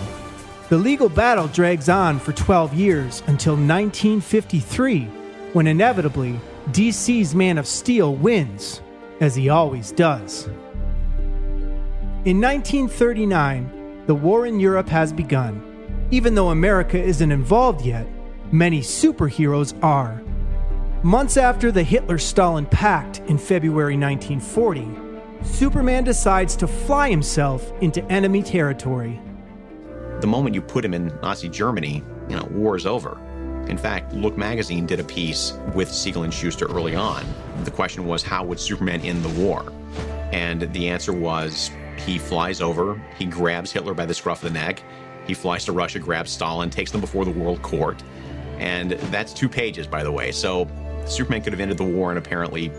The legal battle drags on for 12 years until 1953, when inevitably, DC's Man of Steel wins, as he always does. In 1939, the war in Europe has begun. Even though America isn't involved yet, many superheroes are. Months after the Hitler-Stalin Pact in February 1940, Superman decides to fly himself into enemy territory. The moment you put him in Nazi Germany, war is over. In fact, Look magazine did a piece with Siegel and Schuster early on. The question was, how would Superman end the war? And the answer was, he flies over, he grabs Hitler by the scruff of the neck, he flies to Russia, grabs Stalin, takes them before the world court. And that's 2 pages, by the way, so Superman could have ended the war in apparently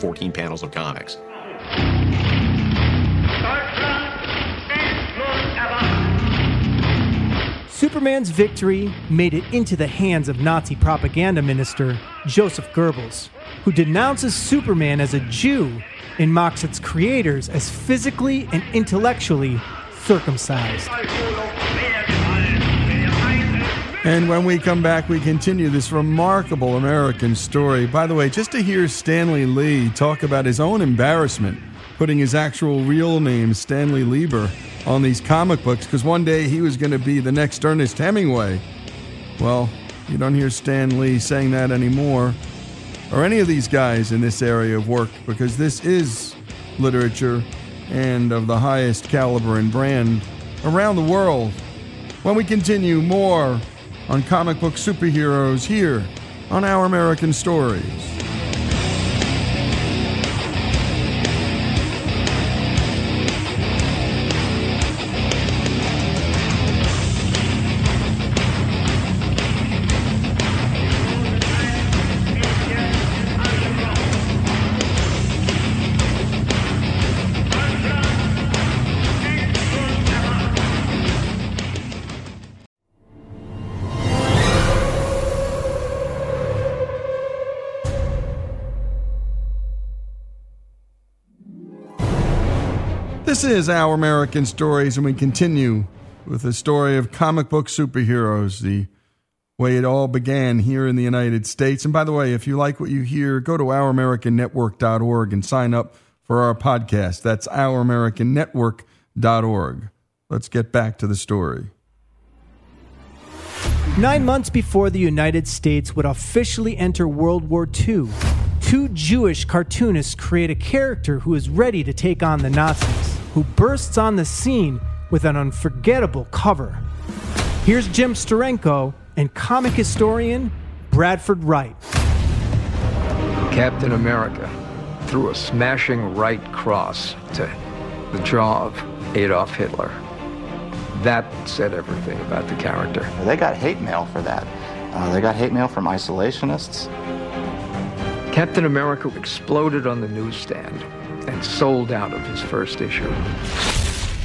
14 panels of comics. Superman's victory made it into the hands of Nazi propaganda minister Joseph Goebbels, who denounces Superman as a Jew and mocks its creators as physically and intellectually circumcised. And when we come back, we continue this remarkable American story. By the way, just to hear Stanley Lee talk about his own embarrassment, putting his actual real name, Stanley Lieber, on these comic books, because one day he was going to be the next Ernest Hemingway. Well, you don't hear Stan Lee saying that anymore, or any of these guys in this area of work, because this is literature and of the highest caliber and brand around the world. When we continue, more on comic book superheroes here on Our American Stories. This is Our American Stories, and we continue with the story of comic book superheroes, the way it all began here in the United States. And by the way, if you like what you hear, go to ouramericannetwork.org and sign up for our podcast. That's ouramericannetwork.org. Let's get back to the story. 9 months before the United States would officially enter World War II, two Jewish cartoonists create a character who is ready to take on the Nazis, who bursts on the scene with an unforgettable cover. Here's Jim Steranko and comic historian Bradford Wright. Captain America threw a smashing right cross to the jaw of Adolf Hitler. That said everything about the character. They got hate mail for that. They got hate mail from isolationists. Captain America exploded on the newsstand and sold out of his first issue.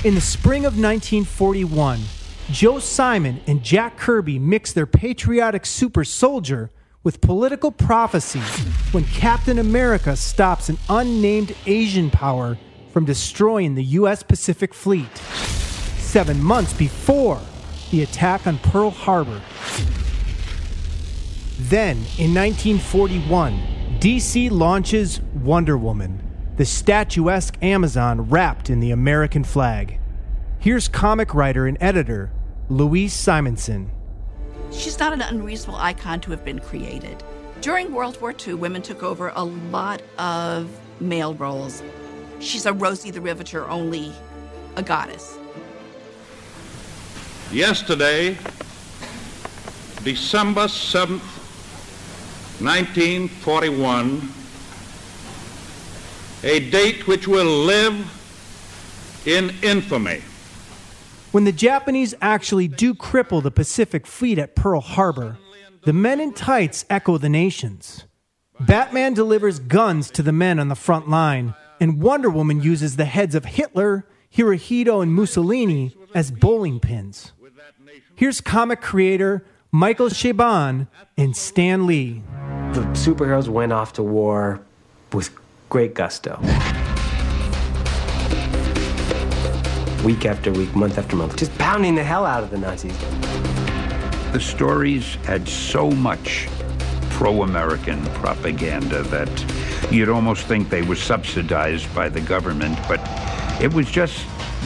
In the spring of 1941, Joe Simon and Jack Kirby mixed their patriotic super soldier with political prophecies when Captain America stops an unnamed Asian power from destroying the U.S. Pacific Fleet 7 months before the attack on Pearl Harbor. Then, in 1941, DC launches Wonder Woman, the statuesque Amazon wrapped in the American flag. Here's comic writer and editor Louise Simonson. She's not an unreasonable icon to have been created. During World War II, women took over a lot of male roles. She's a Rosie the Riveter, only a goddess. Yesterday, December 7th, 1941, a date which will live in infamy. When the Japanese actually do cripple the Pacific Fleet at Pearl Harbor, the men in tights echo the nations. Batman delivers guns to the men on the front line, and Wonder Woman uses the heads of Hitler, Hirohito, and Mussolini as bowling pins. Here's comic creator Michael Chabon and Stan Lee. The superheroes went off to war with great gusto. Week after week, month after month, just pounding the hell out of the Nazis. The stories had so much pro-American propaganda that you'd almost think they were subsidized by the government, but it was just,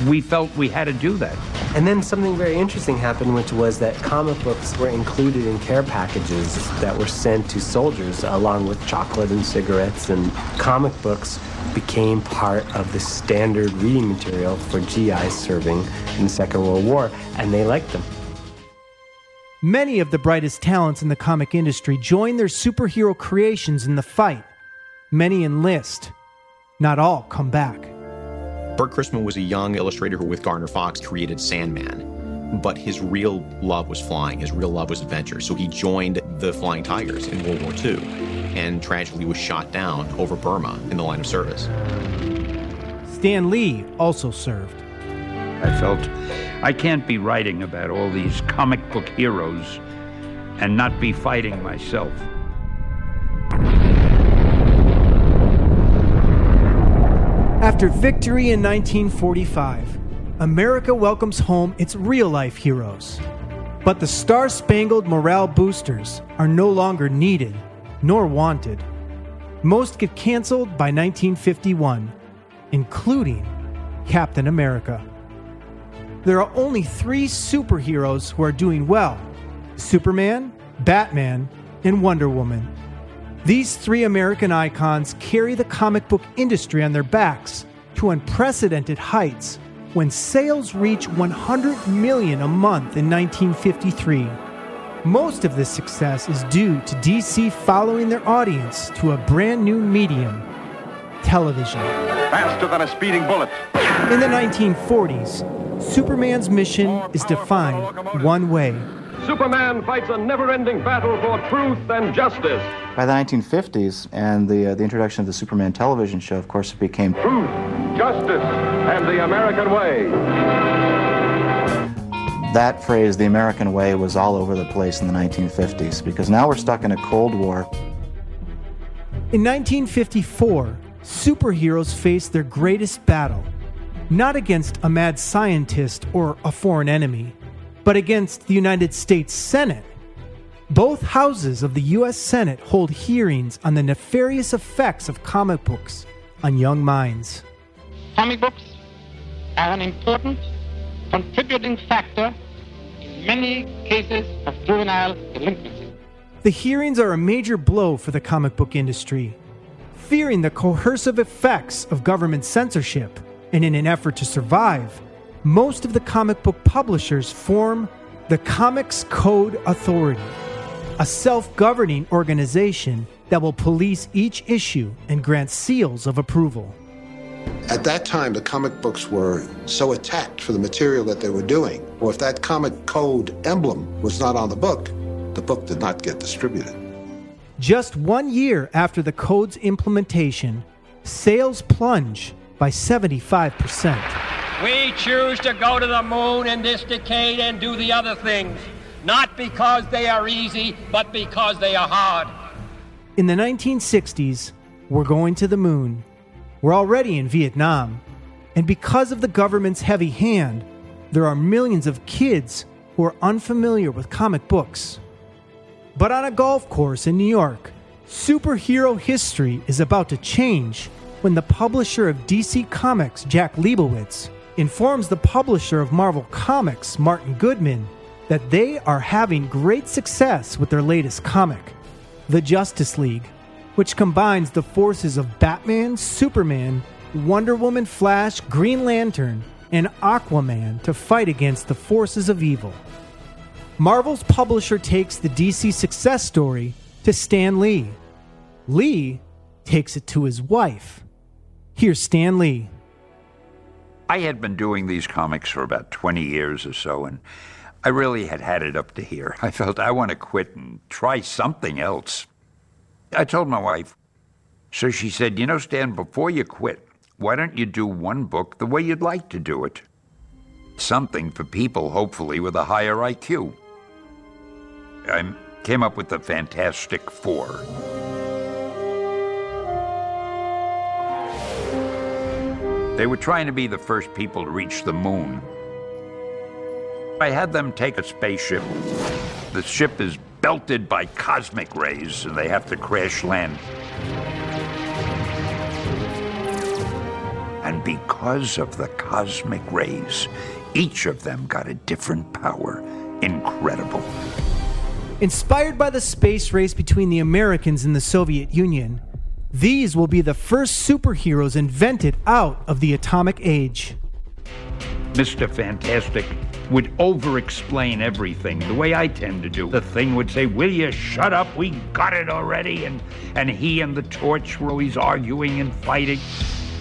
we felt we had to do that. And then something very interesting happened, which was that comic books were included in care packages that were sent to soldiers, along with chocolate and cigarettes, and comic books became part of the standard reading material for GIs serving in the Second World War, and they liked them. Many of the brightest talents in the comic industry join their superhero creations in the fight. Many enlist. Not all come back. Bert Christman was a young illustrator who, with Gardner Fox, created Sandman. But his real love was flying. His real love was adventure. So he joined the Flying Tigers in World War II and tragically was shot down over Burma in the line of service. Stan Lee also served. I felt I can't be writing about all these comic book heroes and not be fighting myself. After victory in 1945, America welcomes home its real-life heroes. But the star-spangled morale boosters are no longer needed, nor wanted. Most get canceled by 1951, including Captain America. There are only three superheroes who are doing well: Superman, Batman, and Wonder Woman. These three American icons carry the comic book industry on their backs to unprecedented heights when sales reach 100 million a month in 1953. Most of this success is due to DC following their audience to a brand new medium, television. Faster than a speeding bullet. In the 1940s, Superman's mission is defined one way. Superman fights a never-ending battle for truth and justice. By the 1950s and the introduction of the Superman television show, of course, it became truth, justice, and the American way. That phrase, the American way, was all over the place in the 1950s because now we're stuck in a Cold War. In 1954, superheroes faced their greatest battle, not against a mad scientist or a foreign enemy, but against the United States Senate. Both houses of the U.S. Senate hold hearings on the nefarious effects of comic books on young minds. Comic books are an important contributing factor in many cases of juvenile delinquency. The hearings are a major blow for the comic book industry. Fearing the coercive effects of government censorship, and in an effort to survive, most of the comic book publishers form the Comics Code Authority, a self-governing organization that will police each issue and grant seals of approval. At that time, the comic books were so attacked for the material that they were doing, or if that comic code emblem was not on the book did not get distributed. Just 1 year after the code's implementation, sales plunge by 75%. We choose to go to the moon in this decade and do the other things, not because they are easy, but because they are hard. In the 1960s, we're going to the moon. We're already in Vietnam. And because of the government's heavy hand, there are millions of kids who are unfamiliar with comic books. But on a golf course in New York, superhero history is about to change when the publisher of DC Comics, Jack Liebowitz, informs the publisher of Marvel Comics, Martin Goodman, that they are having great success with their latest comic, The Justice League, which combines the forces of Batman, Superman, Wonder Woman, Flash, Green Lantern, and Aquaman to fight against the forces of evil. Marvel's publisher takes the DC success story to Stan Lee. Lee takes it to his wife. Here's Stan Lee. I had been doing these comics for about 20 years or so, and I really had it up to here. I felt I want to quit and try something else. I told my wife. So she said, you know, Stan, before you quit, why don't you do one book the way you'd like to do it? Something for people, hopefully, with a higher IQ. I came up with the Fantastic Four. They were trying to be the first people to reach the moon. I had them take a spaceship. The ship is belted by cosmic rays, and they have to crash land. And because of the cosmic rays, each of them got a different power. Incredible. Inspired by the space race between the Americans and the Soviet Union, these will be the first superheroes invented out of the atomic age. Mr. Fantastic would over-explain everything, the way I tend to do. The Thing would say, will you shut up? We got it already. And he and the Torch were always arguing and fighting.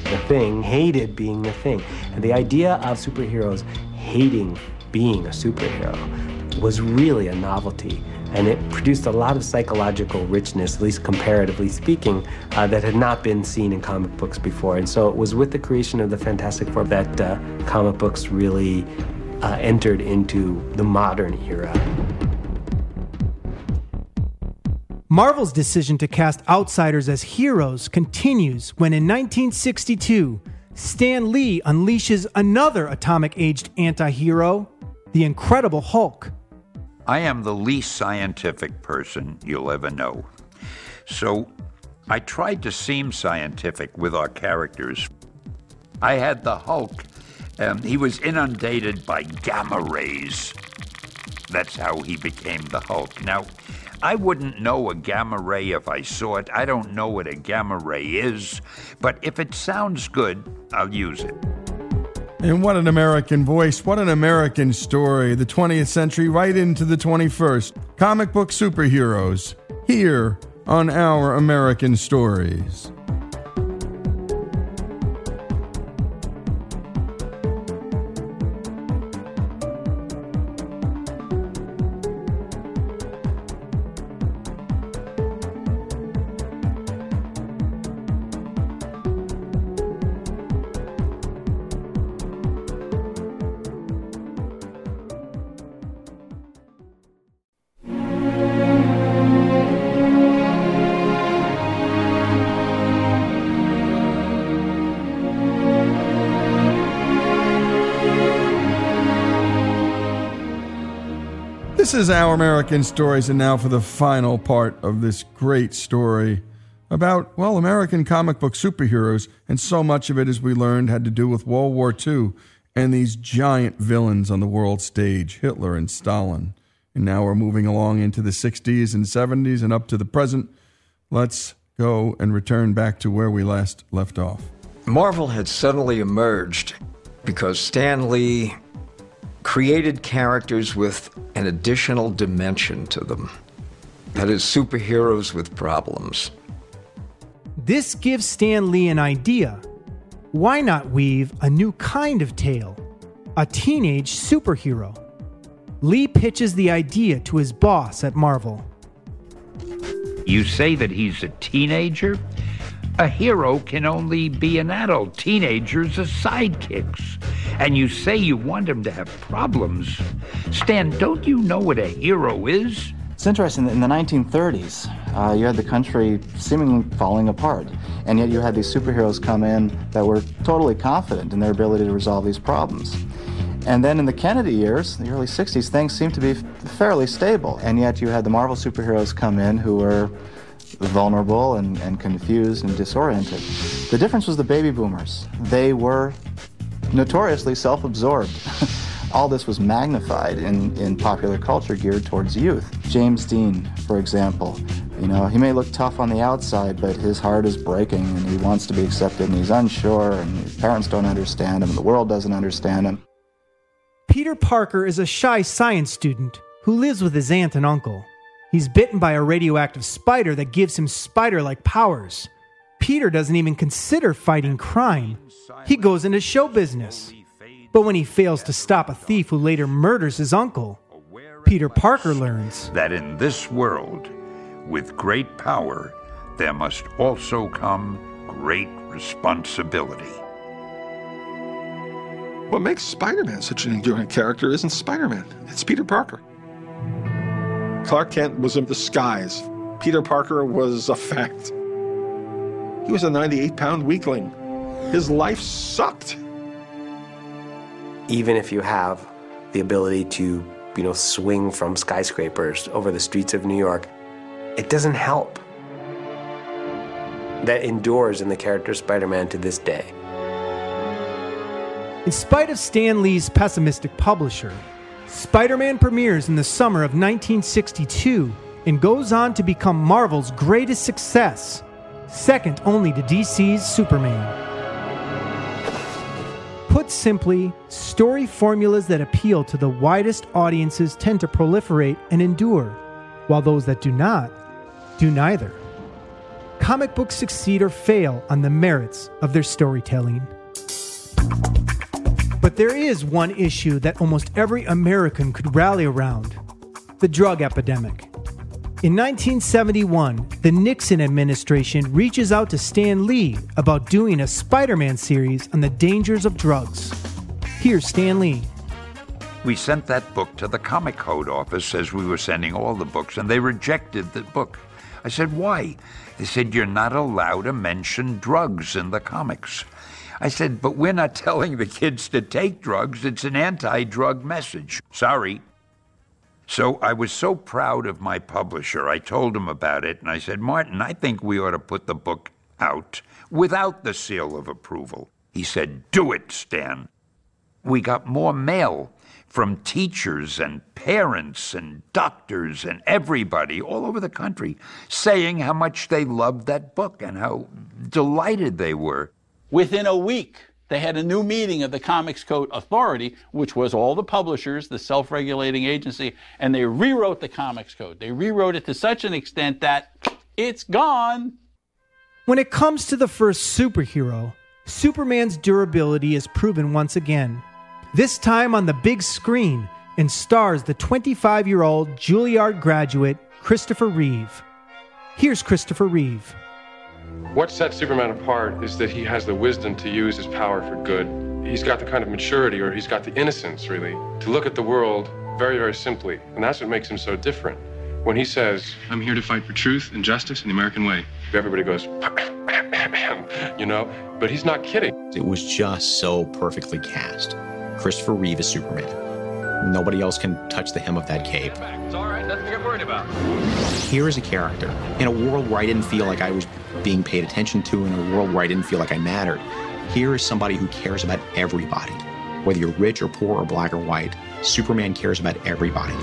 The Thing hated being the Thing. And the idea of superheroes hating being a superhero was really a novelty. And it produced a lot of psychological richness, at least comparatively speaking, that had not been seen in comic books before. And so it was with the creation of the Fantastic Four that comic books really entered into the modern era. Marvel's decision to cast outsiders as heroes continues when in 1962, Stan Lee unleashes another atomic-aged anti-hero, the Incredible Hulk. I am the least scientific person you'll ever know. So I tried to seem scientific with our characters. I had the Hulk, and he was inundated by gamma rays. That's how he became the Hulk. Now, I wouldn't know a gamma ray if I saw it. I don't know what a gamma ray is, but if it sounds good, I'll use it. And what an American voice, what an American story. The 20th century right into the 21st. Comic book superheroes, here on Our American Stories. This is Our American Stories, and now for the final part of this great story about, well, American comic book superheroes, and so much of it, as we learned, had to do with World War II and these giant villains on the world stage, Hitler and Stalin. And now we're moving along into the 60s and 70s and up to the present. Let's go and return back to where we last left off. Marvel had suddenly emerged because Stan Lee created characters with an additional dimension to them. That is, superheroes with problems. This gives Stan Lee an idea. Why not weave a new kind of tale? A teenage superhero. Lee pitches the idea to his boss at Marvel. You say that he's a teenager? A hero can only be an adult. Teenagers are sidekicks. And you say you want him to have problems. Stan, don't you know what a hero is? It's interesting that in the 1930s, you had the country seemingly falling apart. And yet you had these superheroes come in that were totally confident in their ability to resolve these problems. And then in the Kennedy years, the early 60s, things seemed to be fairly stable. And yet you had the Marvel superheroes come in who were vulnerable and confused and disoriented. The difference was the baby boomers. They were notoriously self-absorbed. All this was magnified in popular culture geared towards youth. James Dean, for example, you know, he may look tough on the outside, but his heart is breaking and he wants to be accepted and he's unsure and his parents don't understand him and the world doesn't understand him. Peter Parker is a shy science student who lives with his aunt and uncle. He's bitten by a radioactive spider that gives him spider-like powers. Peter doesn't even consider fighting crime. He goes into show business. But when he fails to stop a thief who later murders his uncle, Peter Parker learns that in this world, with great power, there must also come great responsibility. What makes Spider-Man such an enduring character isn't Spider-Man, it's Peter Parker. Clark Kent was a disguise. Peter Parker was a fact. He was a 98-pound weakling. His life sucked. Even if you have the ability to, you know, swing from skyscrapers over the streets of New York, it doesn't help. That endures in the character Spider-Man to this day. In spite of Stan Lee's pessimistic publisher, Spider-Man premieres in the summer of 1962 and goes on to become Marvel's greatest success, second only to DC's Superman. Put simply, story formulas that appeal to the widest audiences tend to proliferate and endure, while those that do not, do neither. Comic books succeed or fail on the merits of their storytelling. But there is one issue that almost every American could rally around: the drug epidemic. In 1971, the Nixon administration reaches out to Stan Lee about doing a Spider-Man series on the dangers of drugs. Here's Stan Lee. We sent that book to the Comic Code office as we were sending all the books, and they rejected the book. I said, why? They said, you're not allowed to mention drugs in the comics. I said, but we're not telling the kids to take drugs. It's an anti-drug message. Sorry. So I was so proud of my publisher. I told him about it, and I said, Martin, I think we ought to put the book out without the seal of approval. He said, do it, Stan. We got more mail from teachers and parents and doctors and everybody all over the country saying how much they loved that book and how delighted they were. Within a week, they had a new meeting of the Comics Code Authority, which was all the publishers, the self-regulating agency, and they rewrote the Comics Code. They rewrote it to such an extent that it's gone. When it comes to the first superhero, Superman's durability is proven once again, this time on the big screen, and stars the 25-year-old Juilliard graduate Christopher Reeve. Here's Christopher Reeve. What sets Superman apart is that he has the wisdom to use his power for good. He's got the kind of maturity, or he's got the innocence, really, to look at the world very, very simply. And that's what makes him so different. When he says, I'm here to fight for truth and justice in the American way, everybody goes, you know, but he's not kidding. It was just so perfectly cast. Christopher Reeve is Superman. Nobody else can touch the hem of that cape. It's all right, nothing to get worried about. Here is a character in a world where I didn't feel like I was being paid attention to, in a world where I didn't feel like I mattered. Here is somebody who cares about everybody. Whether you're rich or poor or black or white, Superman cares about everybody.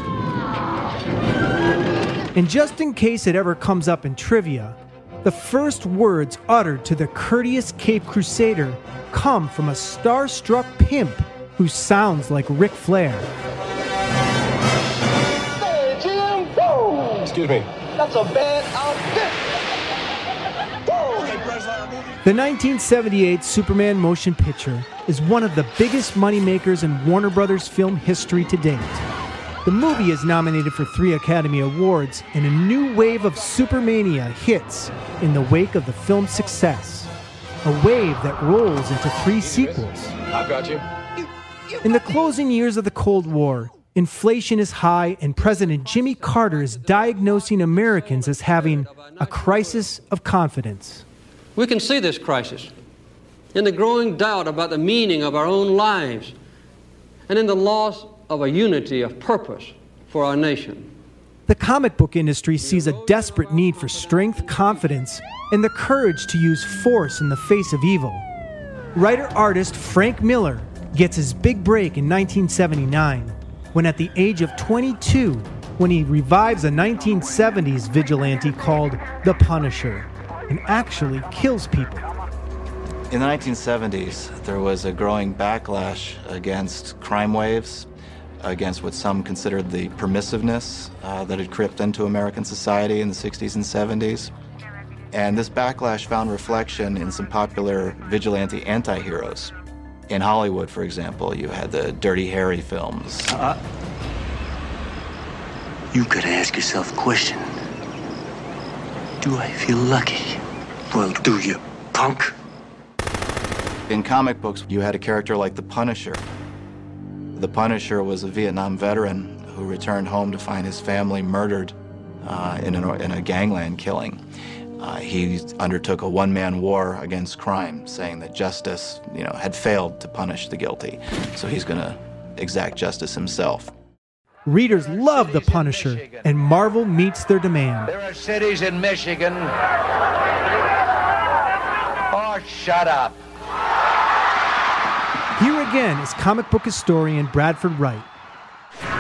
And just in case it ever comes up in trivia, the first words uttered to the courteous Cape Crusader come from a starstruck pimp who sounds like Ric Flair. Hey, Jim! Whoa! Excuse me. That's a bad outfit. Whoa! The 1978 Superman motion picture is one of the biggest moneymakers in Warner Brothers film history to date. The movie is nominated for 3 Academy Awards, and a new wave of Supermania hits in the wake of the film's success. A wave that rolls into 3 sequels. I've got you. In the closing years of the Cold War, inflation is high, and President Jimmy Carter is diagnosing Americans as having a crisis of confidence. We can see this crisis in the growing doubt about the meaning of our own lives and in the loss of a unity of purpose for our nation. The comic book industry sees a desperate need for strength, confidence, and the courage to use force in the face of evil. Writer-artist Frank Miller gets his big break in 1979, when at the age of 22, when he revives a 1970s vigilante called The Punisher, and actually kills people. In the 1970s, there was a growing backlash against crime waves, against what some considered the permissiveness that had crept into American society in the 60s and 70s. And this backlash found reflection in some popular vigilante anti-heroes. In Hollywood, for example, you had the Dirty Harry films. You've got to ask yourself a question. Do I feel lucky? Well, do you, punk? In comic books, you had a character like the Punisher. The Punisher was a Vietnam veteran who returned home to find his family murdered in a gangland killing. He undertook a one-man war against crime, saying that justice, had failed to punish the guilty. So he's going to exact justice himself. Readers love The Punisher, and Marvel meets their demand. There are cities in Michigan. Oh, shut up. Here again is comic book historian Bradford Wright.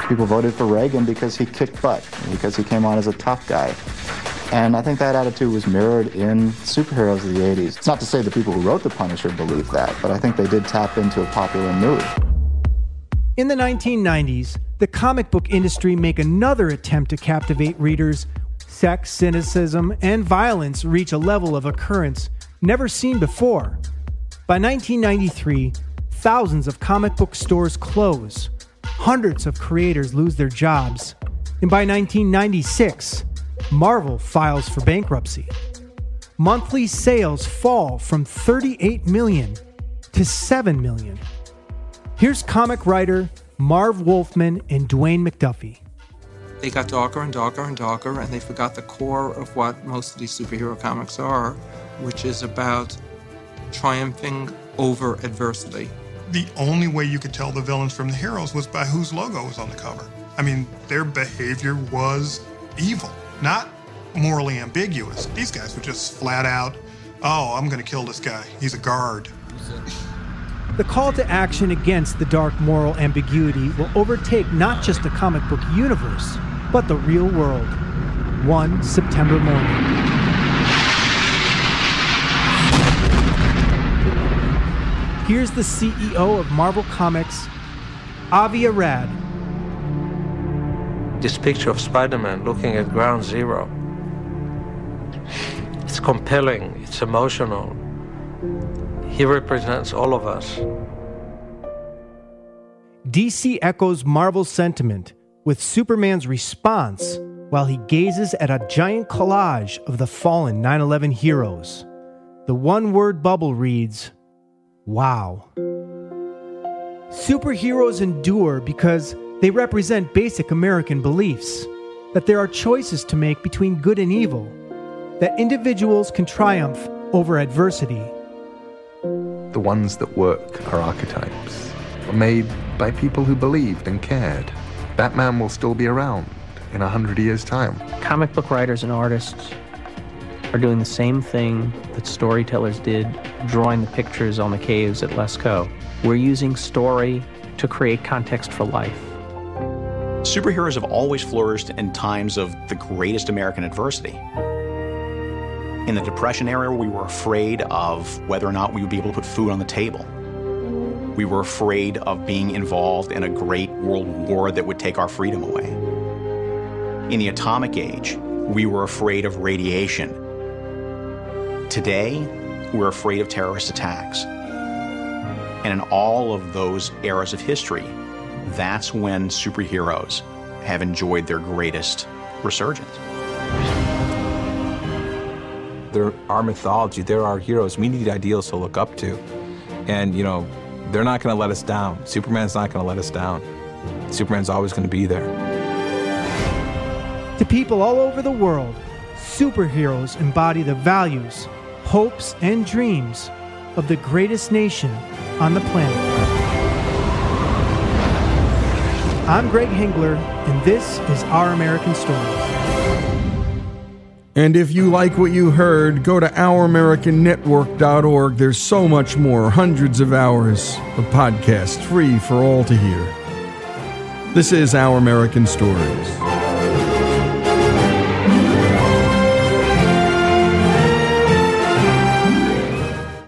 People voted for Reagan because he kicked butt, because he came on as a tough guy. And I think that attitude was mirrored in superheroes of the 80s. It's not to say the people who wrote The Punisher believed that, but I think they did tap into a popular mood. In the 1990s, the comic book industry make another attempt to captivate readers. Sex, cynicism, and violence reach a level of occurrence never seen before. By 1993, thousands of comic book stores close, hundreds of creators lose their jobs, and by 1996, Marvel files for bankruptcy. Monthly sales fall from 38 million to 7 million. Here's comic writer Marv Wolfman and Dwayne McDuffie. They got darker and darker and darker, and they forgot the core of what most of these superhero comics are, which is about triumphing over adversity. The only way you could tell the villains from the heroes was by whose logo was on the cover. I mean, their behavior was evil, not morally ambiguous. These guys were just flat out, oh, I'm going to kill this guy. He's a guard. The call to action against the dark moral ambiguity will overtake not just the comic book universe, but the real world. One September morning. Here's the CEO of Marvel Comics, Avi Arad. This picture of Spider-Man looking at ground zero. It's compelling, it's emotional. He represents all of us. DC echoes Marvel's sentiment with Superman's response while he gazes at a giant collage of the fallen 9/11 heroes. The one-word bubble reads, wow. Superheroes endure because they represent basic American beliefs, that there are choices to make between good and evil, that individuals can triumph over adversity. The ones that work are archetypes. made by people who believed and cared. That man will still be around in 100 years' time. Comic book writers and artists are doing the same thing that storytellers did, drawing the pictures on the caves at Lascaux. We're using story to create context for life. Superheroes have always flourished in times of the greatest American adversity. In the Depression era, we were afraid of whether or not we would be able to put food on the table. We were afraid of being involved in a great world war that would take our freedom away. In the atomic age, we were afraid of radiation. Today, we're afraid of terrorist attacks. And in all of those eras of history, that's when superheroes have enjoyed their greatest resurgence. They're our mythology, they're our heroes. We need ideals to look up to. And, you know, they're not gonna let us down. Superman's not gonna let us down. Superman's always gonna be there. To people all over the world, superheroes embody the values, hopes, and dreams of the greatest nation on the planet. I'm Greg Hengler, and this is Our American Stories. And if you like what you heard, go to OurAmericanNetwork.org. There's so much more, hundreds of hours of podcasts free for all to hear. This is Our American Stories.